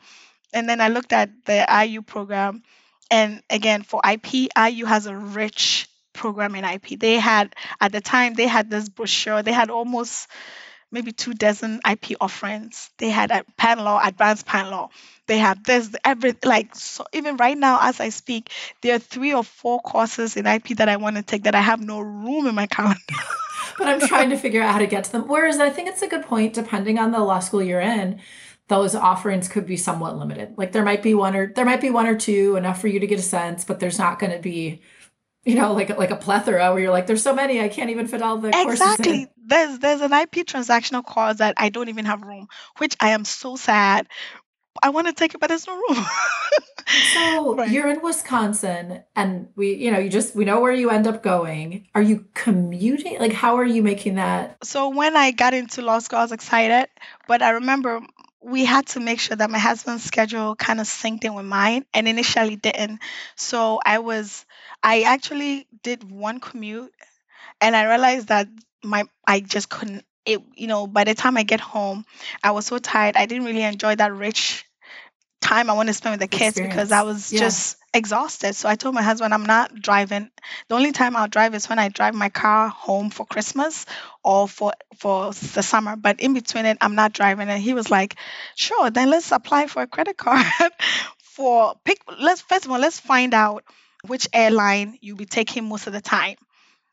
And then I looked at the IU program. And again, for IP, IU has a rich program in IP. They had, at the time, they had this brochure. They had almost maybe 24 IP offerings. They had a patent law, advanced patent law. They have this, everything. Like, so even right now, as I speak, there are 3 or 4 courses in IP that I want to take that I have no room in my calendar. but I'm trying to figure out how to get to them. Whereas I think it's a good point, depending on the law school you're in, those offerings could be somewhat limited. Like there might be one or two enough for you to get a sense, but there's not going to be, you know, like a plethora where you're like, there's so many, I can't even fit all the courses in. Exactly. There's an IP transactional course that I don't even have room, which I am so sad. I want to take it, but there's no room. So right. You're in Wisconsin and we know where you end up going. Are you commuting? Like, how are you making that? So when I got into law school, I was excited, but I remember we had to make sure that my husband's schedule kind of synced in with mine, and initially didn't. So I actually did one commute and I realized that I just couldn't. By the time I get home, I was so tired. I didn't really enjoy that rich time I want to spend with the kids because I was just exhausted. So I told my husband, I'm not driving. The only time I'll drive is when I drive my car home for Christmas or for the summer. But in between it, I'm not driving. And he was like, sure, then let's apply for a credit card. First of all, let's find out which airline you'll be taking most of the time.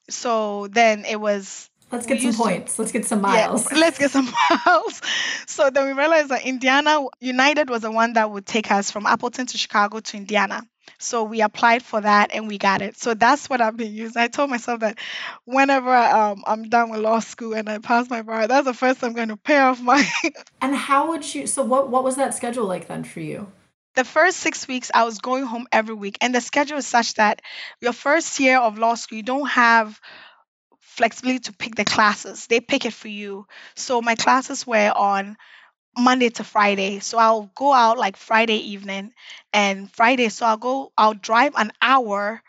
So then it was... Let's get some points. Let's get some miles. Yeah, let's get some miles. So then we realized that Indiana United was the one that would take us from Appleton to Chicago to Indiana. So we applied for that and we got it. So that's what I've been using. I told myself that whenever I'm done with law school and I pass my bar, that's the first I'm going to pay off my... And how would you... So what was that schedule like then for you? The first 6 weeks, I was going home every week. And the schedule is such that your first year of law school, you don't have... flexibility to pick the classes. They pick it for you. So my classes were on Monday to Friday. So I'll go out like Friday evening and Friday. So I'll drive an hour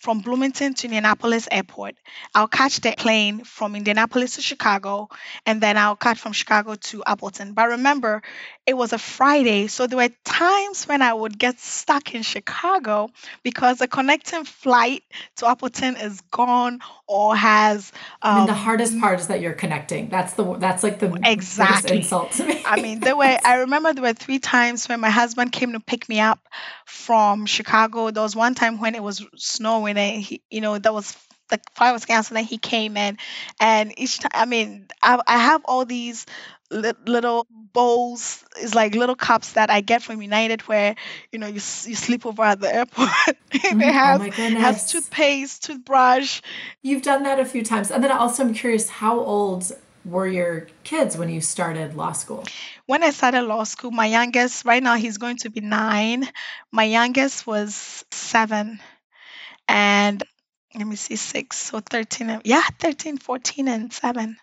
from Bloomington to Indianapolis airport. I'll catch the plane from Indianapolis to Chicago, and then I'll catch from Chicago to Appleton. But remember, it was a Friday, so there were times when I would get stuck in Chicago because the connecting flight to Appleton is gone or has... I mean, the hardest part is that you're connecting. That's like the exactly. biggest insult to me. I mean, I remember there were 3 times when my husband came to pick me up from Chicago. There was one time when it was snowing, and that was the flight was canceled. Then he came in, and each time, I mean, I have all these little bowls. It's like little cups that I get from United, where you sleep over at the airport. It has toothpaste, toothbrush. You've done that a few times, and then also I'm curious, how old were your kids when you started law school? When I started law school, my youngest right now, he's going to be 9. My youngest was 7. And 6, so 13, 14 and 7.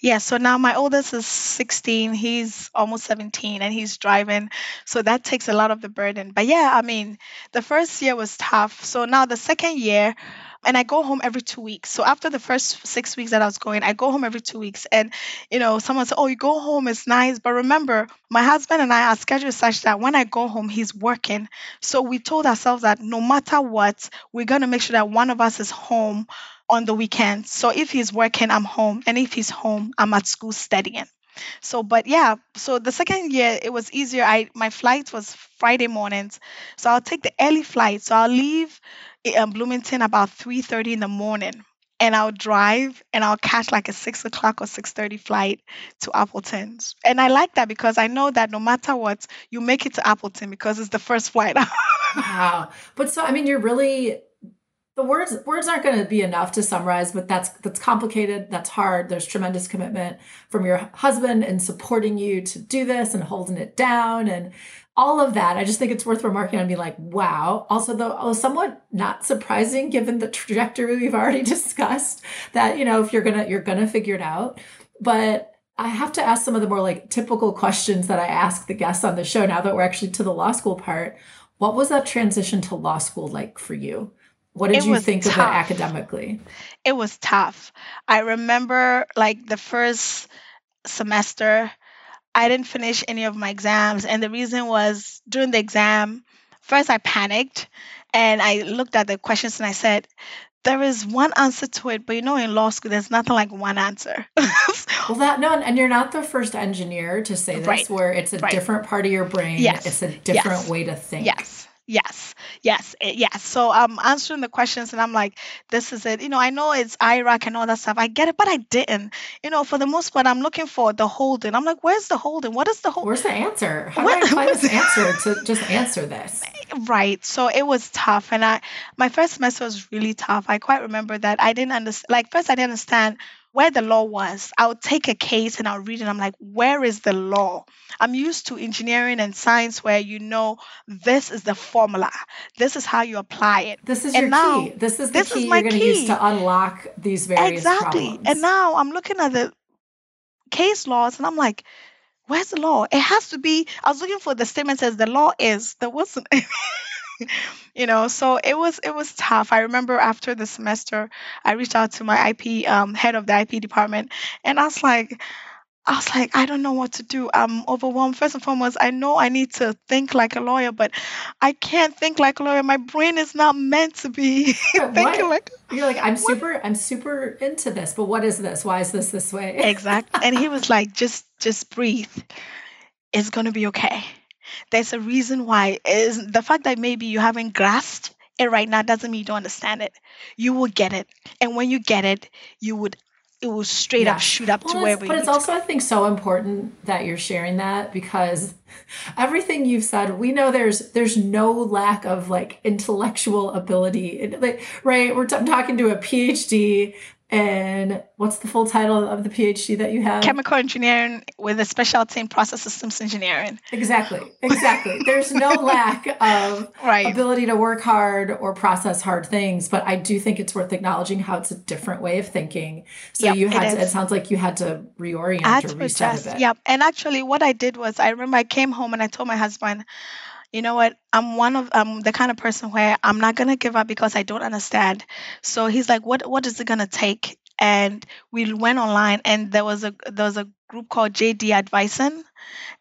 Yeah, so now my oldest is 16, he's almost 17, and he's driving. So that takes a lot of the burden. But yeah, I mean, the first year was tough. So now the second year, and I go home every 2 weeks. So after the first 6 weeks that I was going, I go home every 2 weeks. And, someone said, oh, you go home, it's nice. But remember, my husband and I are scheduled such that when I go home, he's working. So we told ourselves that no matter what, we're going to make sure that one of us is home on the weekend. So if he's working, I'm home. And if he's home, I'm at school studying. So the second year, it was easier. My flight was Friday mornings. So I'll take the early flight. So I'll leave Bloomington about 3:30 in the morning. And I'll drive and I'll catch like a 6:00 or 6:30 flight to Appleton. And I like that because I know that no matter what, you make it to Appleton because it's the first flight. Wow. But so, I mean, you're really... The words aren't going to be enough to summarize, but that's complicated. That's hard. There's tremendous commitment from your husband in supporting you to do this and holding it down and all of that. I just think it's worth remarking on, be like, wow. Also, though, somewhat not surprising given the trajectory we've already discussed that, if you're gonna figure it out. But I have to ask some of the more like typical questions that I ask the guests on the show now that we're actually to the law school part. What was that transition to law school like for you? What did you think of it academically? It was tough. I remember like the first semester, I didn't finish any of my exams. And the reason was during the exam, first I panicked and I looked at the questions and I said, there is one answer to it, but in law school, there's nothing like one answer. And you're not the first engineer to say this, right. Where it's a different part of your brain. Yes. It's a different way to think. Yes. Yes. So I'm answering the questions and I'm like, this is it. You know, I know it's IRAC and all that stuff. I get it, but I didn't. You know, for the most part, I'm looking for the holding. I'm like, where's the holding? What is the holding? Where's the answer? How do I apply this answer to just answer this? Right. So it was tough. And my first semester was really tough. I quite remember that I didn't understand. Like, first, I didn't understand where the law was. I would take a case and I'll read it. I'm like, where is the law? I'm used to engineering and science where, you know, this is the formula. This is how you apply it. This is your key. This is the key you're going to use to unlock these various problems. And now I'm looking at the case laws and I'm like, where's the law? It has to be. I was looking for the statement that says the law is. There wasn't. You know, so it was tough. I remember after the semester, I reached out to my IP head of the IP department, and I was like, I don't know what to do. I'm overwhelmed. First and foremost, I know I need to think like a lawyer, but I can't think like a lawyer. My brain is not meant to be thinking like. You're like, I'm super into this, but what is this? Why is this way? Exactly. And he was like, just breathe. It's gonna be okay. There's a reason why. Is the fact that maybe you haven't grasped it right now doesn't mean you don't understand it. You will get it, and when you get it, it will straight up shoot up to where we. But it's also, I think, so important that you're sharing that, because everything you've said, we know there's no lack of like intellectual ability, like, right? I'm talking to a PhD. And what's the full title of the PhD that you have? Chemical engineering with a specialty in process systems engineering. Exactly. There's no lack of ability to work hard or process hard things, but I do think it's worth acknowledging how it's a different way of thinking. So it sounds like you had to reorient or reset a bit. Yep. And actually what I did was, I remember I came home and I told my husband, you know what, I'm the kind of person where I'm not going to give up because I don't understand. So he's like, what is it going to take? And we went online, and there was a group called JD Advising,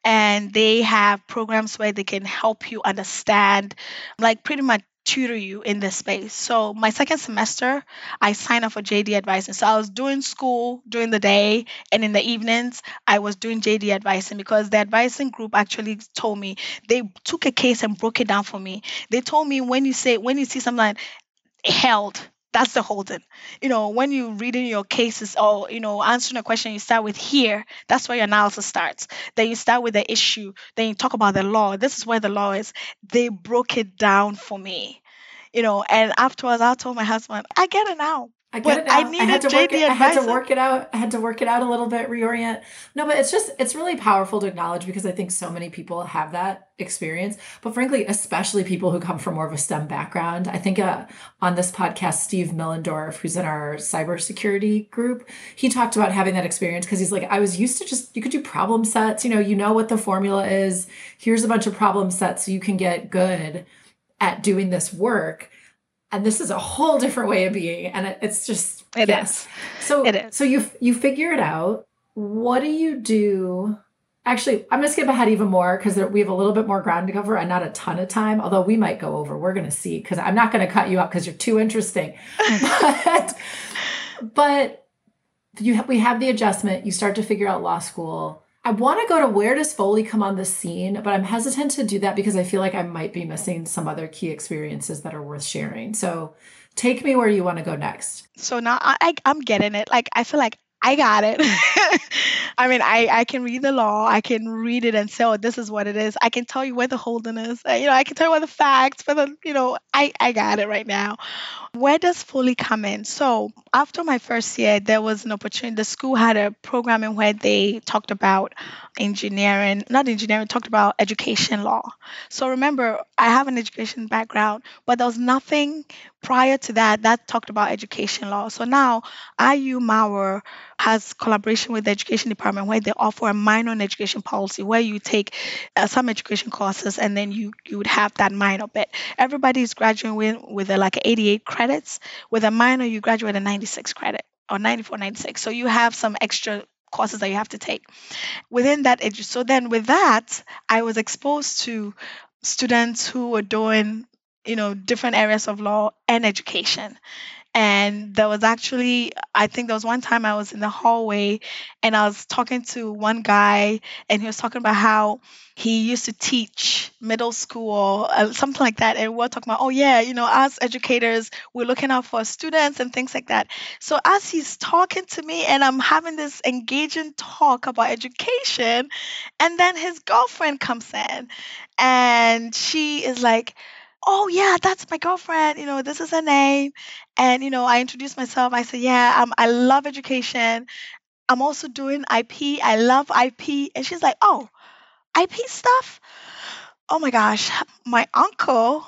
and they have programs where they can help you understand, like pretty much tutor you in this space. So my second semester, I signed up for JD Advising. So I was doing school during the day, and in the evenings, I was doing JD Advising, because the advising group actually told me, they took a case and broke it down for me. They told me, when you see something like held, that's the holding. You know, when you're reading your cases or, you know, answering a question, you start with here. That's where your analysis starts. Then you start with the issue. Then you talk about the law. This is where the law is. They broke it down for me, you know, and afterwards I told my husband, I get it now. I had to work it out a little bit, reorient. No, but it's really powerful to acknowledge, because I think so many people have that experience. But frankly, especially people who come from more of a STEM background. I think on this podcast, Steve Millendorf, who's in our cybersecurity group, he talked about having that experience, because he's like, I was used to just, you could do problem sets, you know what the formula is. Here's a bunch of problem sets so you can get good at doing this work. And this is a whole different way of being. And it is. So it is. So you figure it out. What do you do? Actually, I'm going to skip ahead even more, because we have a little bit more ground to cover and not a ton of time, although we might go over. We're going to see, because I'm not going to cut you out because you're too interesting. But we have the adjustment. You start to figure out law school. I want to go to where does Foley come on the scene, but I'm hesitant to do that because I feel like I might be missing some other key experiences that are worth sharing. So take me where you want to go next. So now I'm getting it. Like, I feel like I got it. I mean, I can read the law. I can read it and say, oh, this is what it is. I can tell you where the holding is. You know, I can tell you where the facts, but then, you know, I got it right now. Where does Foley come in? So after my first year, there was an opportunity. The school had a program in where they talked about talked about education law. So remember, I have an education background, but there was nothing prior to that talked about education law. So now IU Maurer has collaboration with the education department where they offer a minor in education policy, where you take some education courses and then you would have that minor bit. Everybody is graduating with like 88 credits. With a minor, you graduate a 96 credit or 94, 96. So you have some extra courses that you have to take within that age. So then with that, I was exposed to students who were doing, you know, different areas of law and education. And there was actually, I think there was one time I was in the hallway and I was talking to one guy and he was talking about how he used to teach middle school or something like that. And we were talking about, oh yeah, you know, as educators, we're looking out for students and things like that. So as he's talking to me and I'm having this engaging talk about education, and then his girlfriend comes in and she is like, oh yeah, that's my girlfriend, you know, this is her name. And, you know, I introduced myself. I said, yeah, I love education. I'm also doing IP. I love IP. And she's like, oh, IP stuff? Oh my gosh, my uncle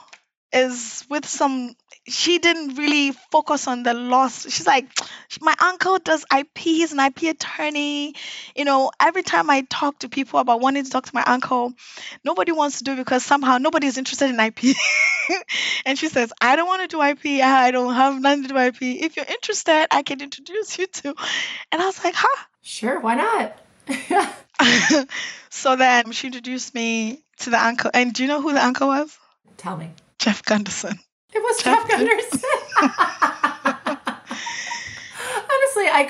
is with some, she didn't really focus on the loss. She's like, my uncle does IP, he's an IP attorney. You know, every time I talk to people about wanting to talk to my uncle, nobody wants to do it because somehow nobody's interested in IP. And she says, I don't want to do IP. I don't have nothing to do with IP. If you're interested, I can introduce you to. And I was like, huh? Sure, why not? So then she introduced me to the uncle. And do you know who the uncle was? Tell me. Jeff Gunderson. It was Jeff Gunderson. Honestly, I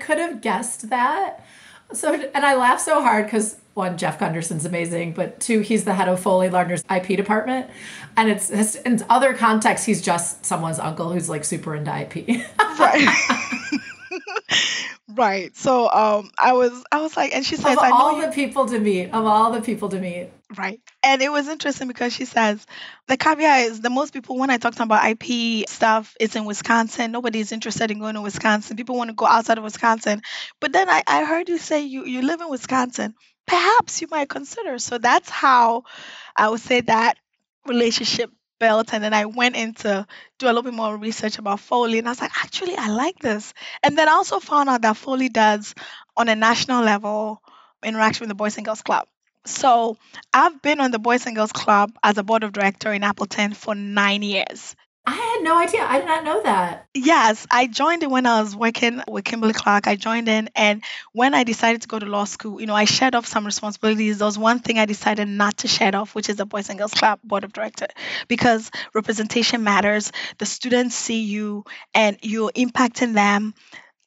could have guessed that. So, and I laughed so hard because one, Jeff Gunderson's amazing, but two, he's the head of Foley Lardner's IP department, and it's in other contexts he's just someone's uncle who's like super into IP. Right. Right. So I was like, and she says, I know of all the people to meet. Right. And it was interesting because she says, the caveat is the most people, when I talk about IP stuff, it's in Wisconsin. Nobody's interested in going to Wisconsin. People want to go outside of Wisconsin. But then I heard you say you live in Wisconsin. Perhaps you might consider. So that's how I would say that relationship built. And then I went in to do a little bit more research about Foley. And I was like, actually, I like this. And then I also found out that Foley does, on a national level, interaction with the Boys and Girls Club. So I've been on the Boys and Girls Club as a board of director in Appleton for 9 years. I had no idea. I did not know that. Yes. I joined it when I was working with Kimberly Clark. I joined in. And when I decided to go to law school, you know, I shared off some responsibilities. There was one thing I decided not to shed off, which is the Boys and Girls Club Board of Director, because representation matters. The students see you and you're impacting them,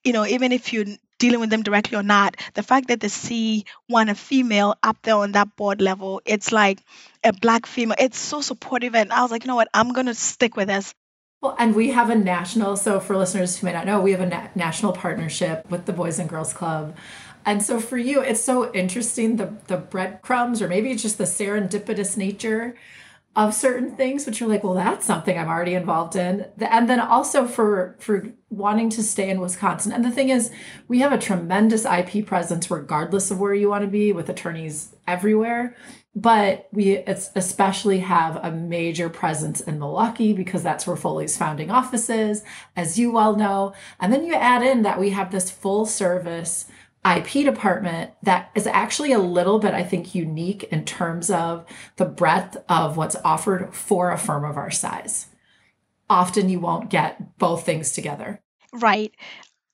you know, even if you're dealing with them directly or not. The fact that they see one, a female up there on that board level, it's like a black female. It's so supportive. And I was like, you know what, I'm going to stick with this. Well, and we have a national, so for listeners who may not know, we have a national partnership with the Boys and Girls Club. And so for you, it's so interesting, the breadcrumbs, or maybe it's just the serendipitous nature of certain things, which you're like, well, that's something I'm already involved in. And then also for wanting to stay in Wisconsin. And the thing is, we have a tremendous IP presence, regardless of where you want to be, with attorneys everywhere. But we especially have a major presence in Milwaukee because that's where Foley's founding office is, as you well know. And then you add in that we have this full service IP department that is actually a little bit, I think, unique in terms of the breadth of what's offered for a firm of our size. Often you won't get both things together. Right.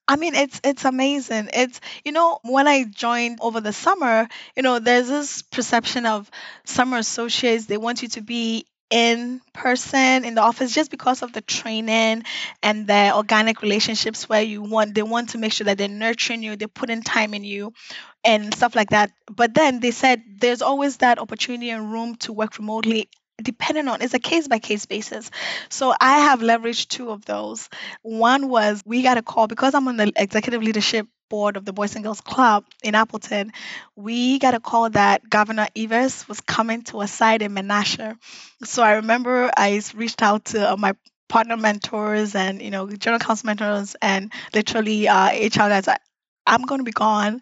I mean, it's amazing. It's, you know, when I joined over the summer, you know, there's this perception of summer associates, they want you to be in person in the office just because of the training and the organic relationships where they want to make sure that they're nurturing you, they put in time in you and stuff like that. But then they said there's always that opportunity and room to work remotely, depending on, it's a case-by-case basis. So I have leveraged two of those. One was, we got a call, because I'm on the executive leadership board of the Boys and Girls Club in Appleton, we got a call that Governor Evers was coming to a site in Menasha. So I remember I reached out to my partner mentors and, you know, general counsel mentors and literally HR guys. I'm going to be gone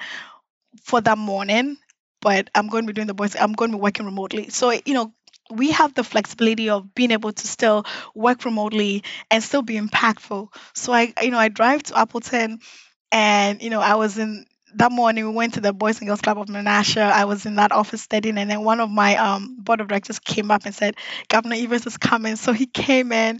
for that morning, but I'm going to be doing I'm going to be working remotely. So, you know, we have the flexibility of being able to still work remotely and still be impactful. So I drive to Appleton. And, you know, I was in that morning, we went to the Boys and Girls Club of Menasha. I was in that office studying. And then one of my board of directors came up and said, Governor Evers is coming. So he came in.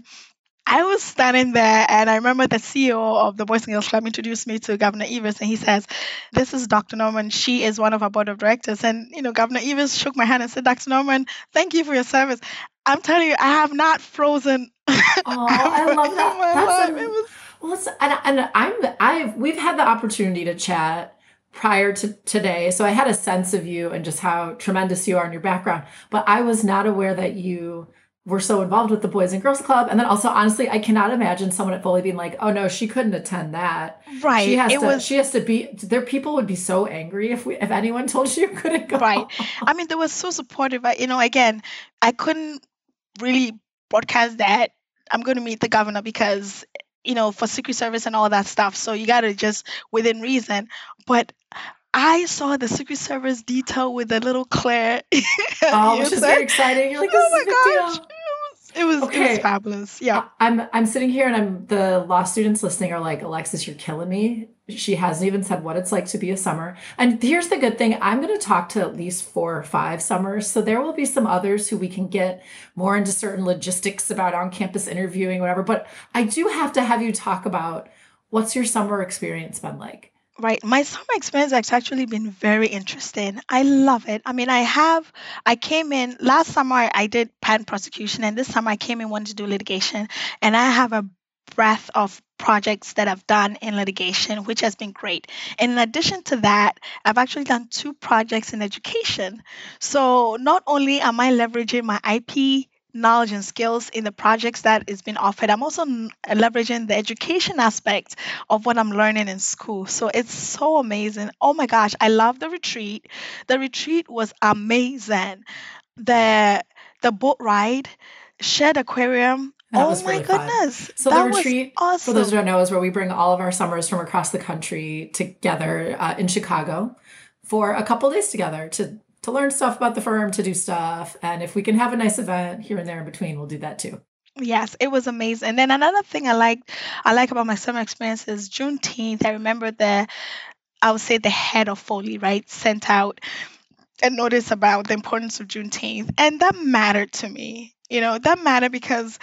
I was standing there. And I remember the CEO of the Boys and Girls Club introduced me to Governor Evers. And he says, this is Dr. Norman. She is one of our board of directors. And, you know, Governor Evers shook my hand and said, Dr. Norman, thank you for your service. I'm telling you, I have not frozen I love that. We've had the opportunity to chat prior to today, so I had a sense of you and just how tremendous you are in your background. But I was not aware that you were so involved with the Boys and Girls Club. And then also, honestly, I cannot imagine someone at Foley being like, "Oh no, she couldn't attend that." Right. She has to be there. People would be so angry if anyone told she couldn't go. Right. I mean, they were so supportive. Again, I couldn't really broadcast that I'm going to meet the governor because, for Secret Service and all that stuff. So you got to just within reason. But I saw the Secret Service detail with the little Claire. Oh, which is very exciting. You're like, oh my gosh. It was fabulous. Yeah. I'm sitting here and the law students listening are like, "Alexis, you're killing me." She hasn't even said what it's like to be a summer. And here's the good thing. I'm going to talk to at least 4 or 5 summers. So there will be some others who we can get more into certain logistics about on-campus interviewing, whatever. But I do have to have you talk about what's your summer experience been like? Right. My summer experience has actually been very interesting. I love it. I mean, I came in last summer, I did patent prosecution, and this summer I came in wanting to do litigation. And I have a breadth of projects that I've done in litigation, which has been great. And in addition to that, I've actually done 2 projects in education. So not only am I leveraging my IP knowledge and skills in the projects that is being offered, I'm also leveraging the education aspect of what I'm learning in school. So it's so amazing. Oh my gosh, I love the retreat. The retreat was amazing. The boat ride, shared aquarium. Oh my goodness. So the retreat, for those who don't know, is where we bring all of our summers from across the country together in Chicago for a couple days together to learn stuff about the firm, to do stuff. And if we can have a nice event here and there in between, we'll do that too. Yes, it was amazing. And then another thing I like about my summer experience is Juneteenth. I remember the head of Foley, right, sent out a notice about the importance of Juneteenth. And that mattered to me. That mattered because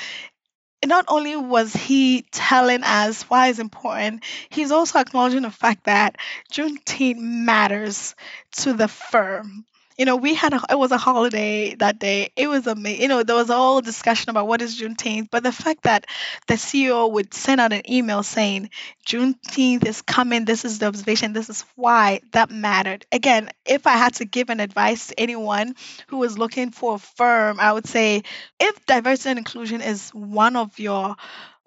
not only was he telling us why it's important, he's also acknowledging the fact that Juneteenth matters to the firm. It was a holiday that day. It was amazing. There was a whole discussion about what is Juneteenth, but the fact that the CEO would send out an email saying Juneteenth is coming, this is the observation, this is why, that mattered. Again, if I had to give an advice to anyone who was looking for a firm, I would say if diversity and inclusion is one of your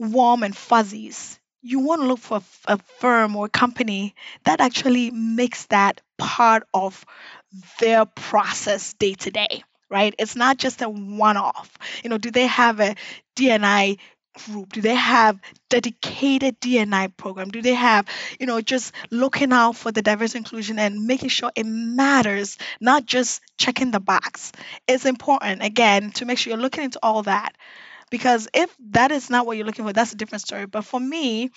warm and fuzzies, you want to look for a firm or a company that actually makes that part of their process day to day, right? It's not just a one-off. Do they have a D&I group? Do they have dedicated D&I program? Do they have, just looking out for the diversity inclusion and making sure it matters, not just checking the box? It's important, again, to make sure you're looking into all that. Because if that is not what you're looking for, that's a different story. But for me,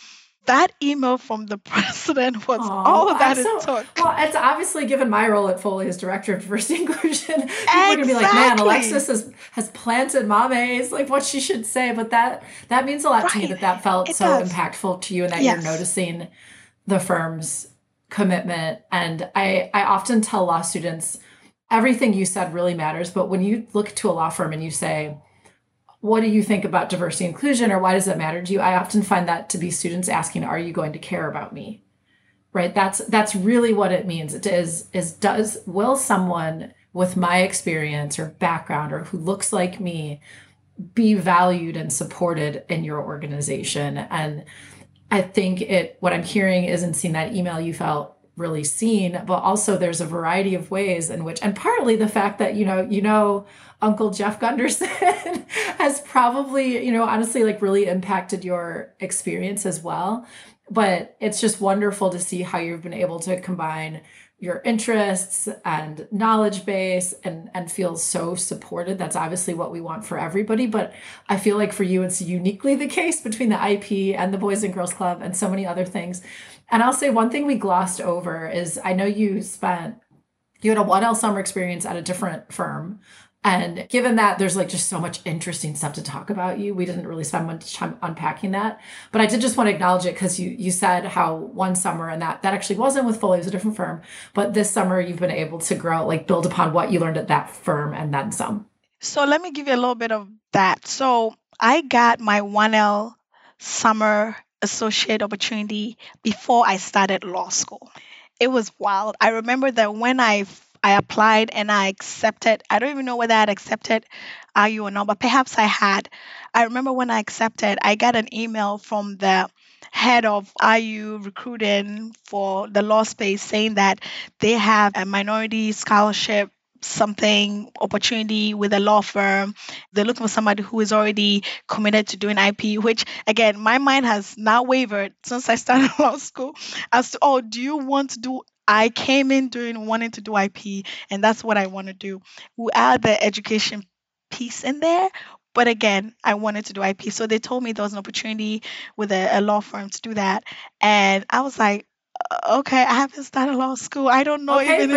that email from the president was all of that it took. Well, it's obviously, given my role at Foley as director of diversity inclusion, people are going to be like, "Man, Alexis has planted Mame's, like what she should say." But that means a lot to me that felt impactful to you, and that you're noticing the firm's commitment. And I often tell law students, everything you said really matters. But when you look to a law firm and you say, "What do you think about diversity and inclusion, or why does it matter to you?" I often find that to be students asking, "Are you going to care about me?" Right? That's really what it means. It will someone with my experience or background or who looks like me be valued and supported in your organization? And I think what I'm hearing is, and seeing that email, you felt really seen, but also there's a variety of ways in which, and partly the fact that, Uncle Jeff Gunderson has probably, honestly, like really impacted your experience as well. But it's just wonderful to see how you've been able to combine your interests and knowledge base and feel so supported. That's obviously what we want for everybody. But I feel like for you, it's uniquely the case between the IP and the Boys and Girls Club and so many other things. And I'll say one thing we glossed over is I know you had a 1L summer experience at a different firm. And given that there's like just so much interesting stuff to talk about we didn't really spend much time unpacking that. But I did just want to acknowledge it because you said how one summer, and that actually wasn't with Foley, it was a different firm. But this summer you've been able to grow, like build upon what you learned at that firm and then some. So let me give you a little bit of that. So I got my 1L summer associate opportunity before I started law school. It was wild. I remember that when I applied and I accepted, I don't even know whether I had accepted IU or not, but perhaps I had. I remember when I accepted, I got an email from the head of IU recruiting for the law space saying that they have a minority scholarship something opportunity with a law firm. They're looking for somebody who is already committed to doing IP, which again, my mind has now wavered since I started law school as to, oh, do you want to do? I came in wanting to do IP, and that's what I want to do. We add the education piece in there, but again, I wanted to do IP. So they told me there was an opportunity with a law firm to do that. And I was like, okay, I haven't started law school. I don't know I'm going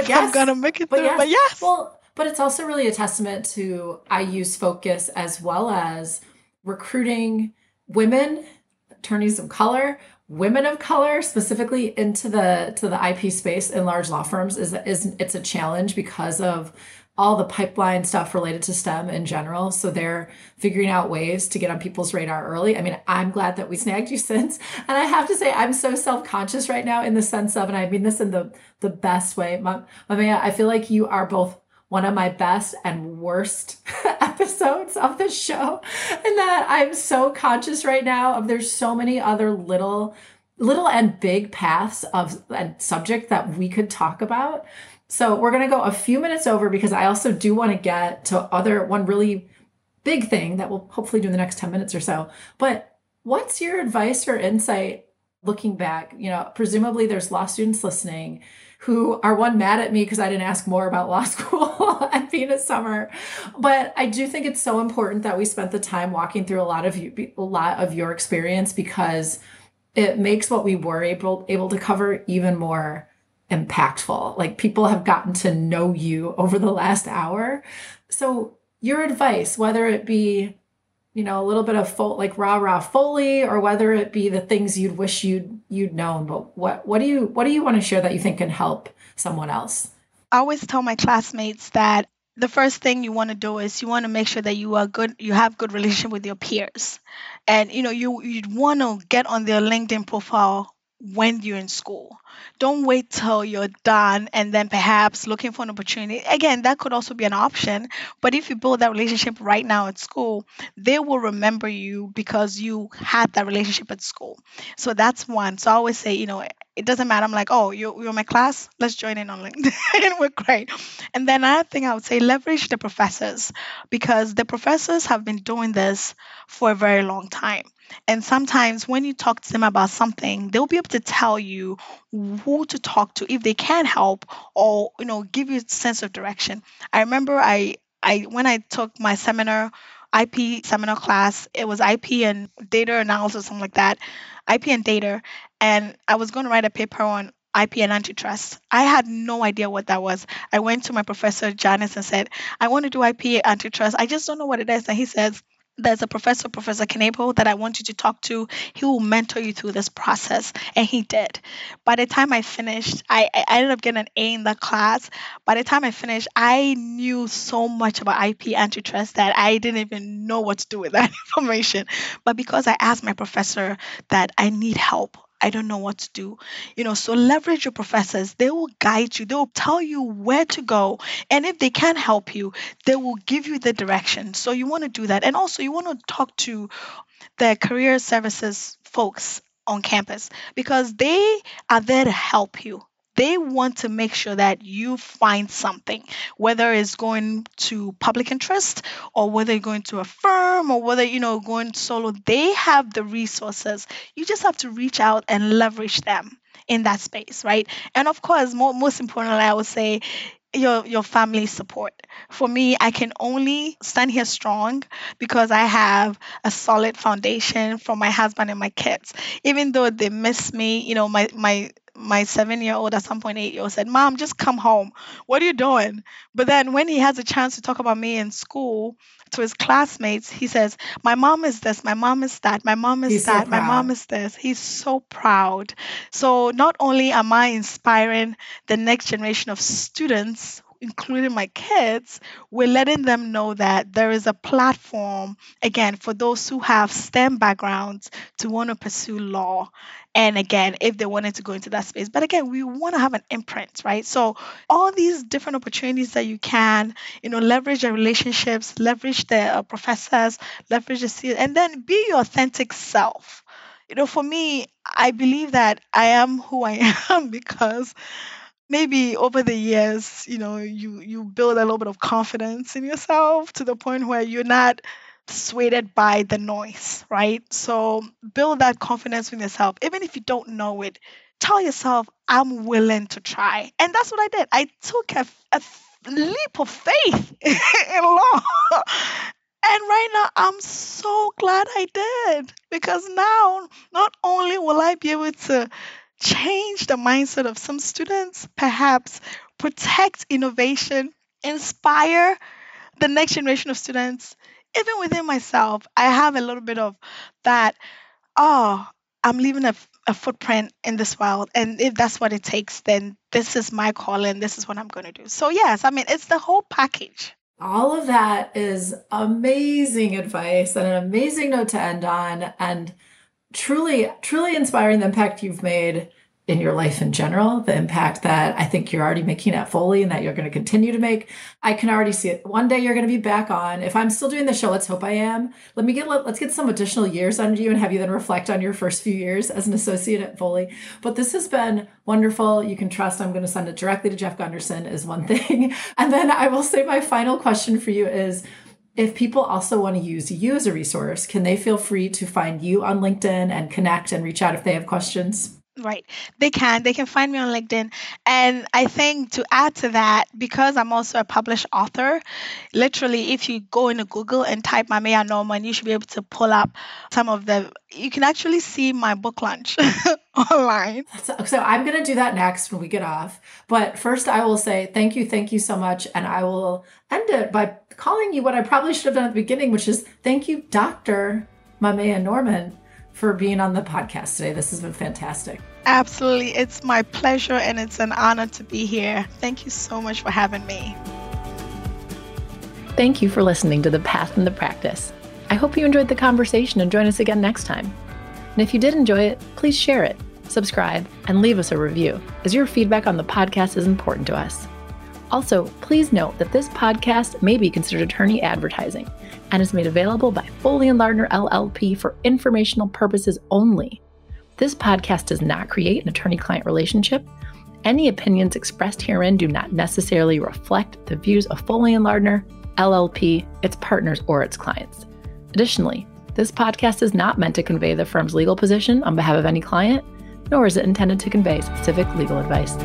to make it through, but yes. Well, but it's also really a testament to IU's focus as well as recruiting women, attorneys of color, women of color specifically into the IP space in large law firms. It's a challenge because of all the pipeline stuff related to STEM in general. So they're figuring out ways to get on people's radar early. I mean, I'm glad that we snagged you since. And I have to say, I'm so self-conscious right now in the sense of, and I mean this in the best way, Maame, I feel like you are both one of my best and worst episodes of the show. And that I'm so conscious right now of there's so many other little and big paths of and subject that we could talk about. So we're going to go a few minutes over because I also do want to get to one really big thing that we'll hopefully do in the next 10 minutes or so. But what's your advice or insight looking back? You know, presumably there's law students listening who are mad at me because I didn't ask more about law school and being a summer. But I do think it's so important that we spent the time walking through a lot of your experience because it makes what we were able to cover even more impactful. Like people have gotten to know you over the last hour. So your advice, whether it be, you know, a little bit of rah-rah Foley, or whether it be the things you'd wish you'd known, but what do you want to share that you think can help someone else? I always tell my classmates that the first thing you want to do is you want to make sure that you have good relationship with your peers. And, you know, you'd want to get on their LinkedIn profile when you're in school. Don't wait till you're done and then perhaps looking for an opportunity. Again, that could also be an option. But if you build that relationship right now at school, they will remember you because you had that relationship at school. So that's one. So I always say, you know, it doesn't matter. I'm like, oh, you're my class. Let's join in on LinkedIn. We're great. And then another thing I would say, leverage the professors, because the professors have been doing this for a very long time. And sometimes when you talk to them about something, they'll be able to tell you who to talk to if they can help or, you know, give you a sense of direction. I remember when I took my IP seminar class, it was IP and data analysis, something like that, IP and data. And I was going to write a paper on IP and antitrust. I had no idea what that was. I went to my professor, Janice, and said, I want to do IP antitrust. I just don't know what it is. And he says, there's a professor, Professor Knebel, that I want you to talk to. He will mentor you through this process. And he did. By the time I finished, I ended up getting an A in that class. By the time I finished, I knew so much about IP antitrust that I didn't even know what to do with that information. But because I asked my professor that I need help, I don't know what to do. You know, so leverage your professors. They will guide you. They will tell you where to go. And if they can help you, they will give you the direction. So you want to do that. And also you want to talk to the career services folks on campus because they are there to help you. They want to make sure that you find something, whether it's going to public interest or whether you're going to a firm or whether, you know, going solo. They have the resources. You just have to reach out and leverage them in that space, right? And of course, most importantly, I would say your family support. For me, I can only stand here strong because I have a solid foundation from my husband and my kids. Even though they miss me, you know, my 7-year-old at some point, 8-year-old said, Mom, just come home. What are you doing? But then when he has a chance to talk about me in school to his classmates, he says, my mom is this, my mom is that, my mom is that, my mom is this. He's so proud. So not only am I inspiring the next generation of students including my kids, we're letting them know that there is a platform, again, for those who have STEM backgrounds to want to pursue law. And again, if they wanted to go into that space. But again, we want to have an imprint, right? So all these different opportunities that you can, leverage the relationships, leverage the professors, leverage the students, and then be your authentic self. For me, I believe that I am who I am because maybe over the years, you build a little bit of confidence in yourself to the point where you're not swayed by the noise, right? So build that confidence in yourself. Even if you don't know it, tell yourself, I'm willing to try. And that's what I did. I took a leap of faith in law. And right now, I'm so glad I did, because now not only will I be able to change the mindset of some students, perhaps protect innovation, inspire the next generation of students, even within myself, I have a little bit of that, I'm leaving a footprint in this world. And if that's what it takes, then this is my calling. This is what I'm going to do. So yes, it's the whole package. All of that is amazing advice and an amazing note to end on, and truly, truly inspiring the impact you've made in your life in general, the impact that I think you're already making at Foley and that you're going to continue to make. I can already see it. One day you're going to be back on. If I'm still doing the show, let's hope I am. Let's get some additional years under you and have you then reflect on your first few years as an associate at Foley. But this has been wonderful. You can trust I'm going to send it directly to Jeff Gunderson is one thing. And then I will say my final question for you is, if people also want to use you as a resource, can they feel free to find you on LinkedIn and connect and reach out if they have questions? Right. They can find me on LinkedIn. And I think to add to that, because I'm also a published author, literally, if you go into Google and type Maame Yaa Norman, you should be able to pull up some of the, you can actually see my book launch online. So I'm going to do that next when we get off. But first I will say, thank you so much. And I will end it by calling you what I probably should have done at the beginning, which is thank you, Dr. Maame Yaa Norman, for being on the podcast today. This has been fantastic. Absolutely. It's my pleasure and it's an honor to be here. Thank you so much for having me. Thank you for listening to The Path and the Practice. I hope you enjoyed the conversation and join us again next time. And if you did enjoy it, please share it, subscribe, and leave us a review, as your feedback on the podcast is important to us. Also, please note that this podcast may be considered attorney advertising and is made available by Foley & Lardner LLP for informational purposes only. This podcast does not create an attorney-client relationship. Any opinions expressed herein do not necessarily reflect the views of Foley & Lardner LLP, its partners, or its clients. Additionally, this podcast is not meant to convey the firm's legal position on behalf of any client, nor is it intended to convey specific legal advice.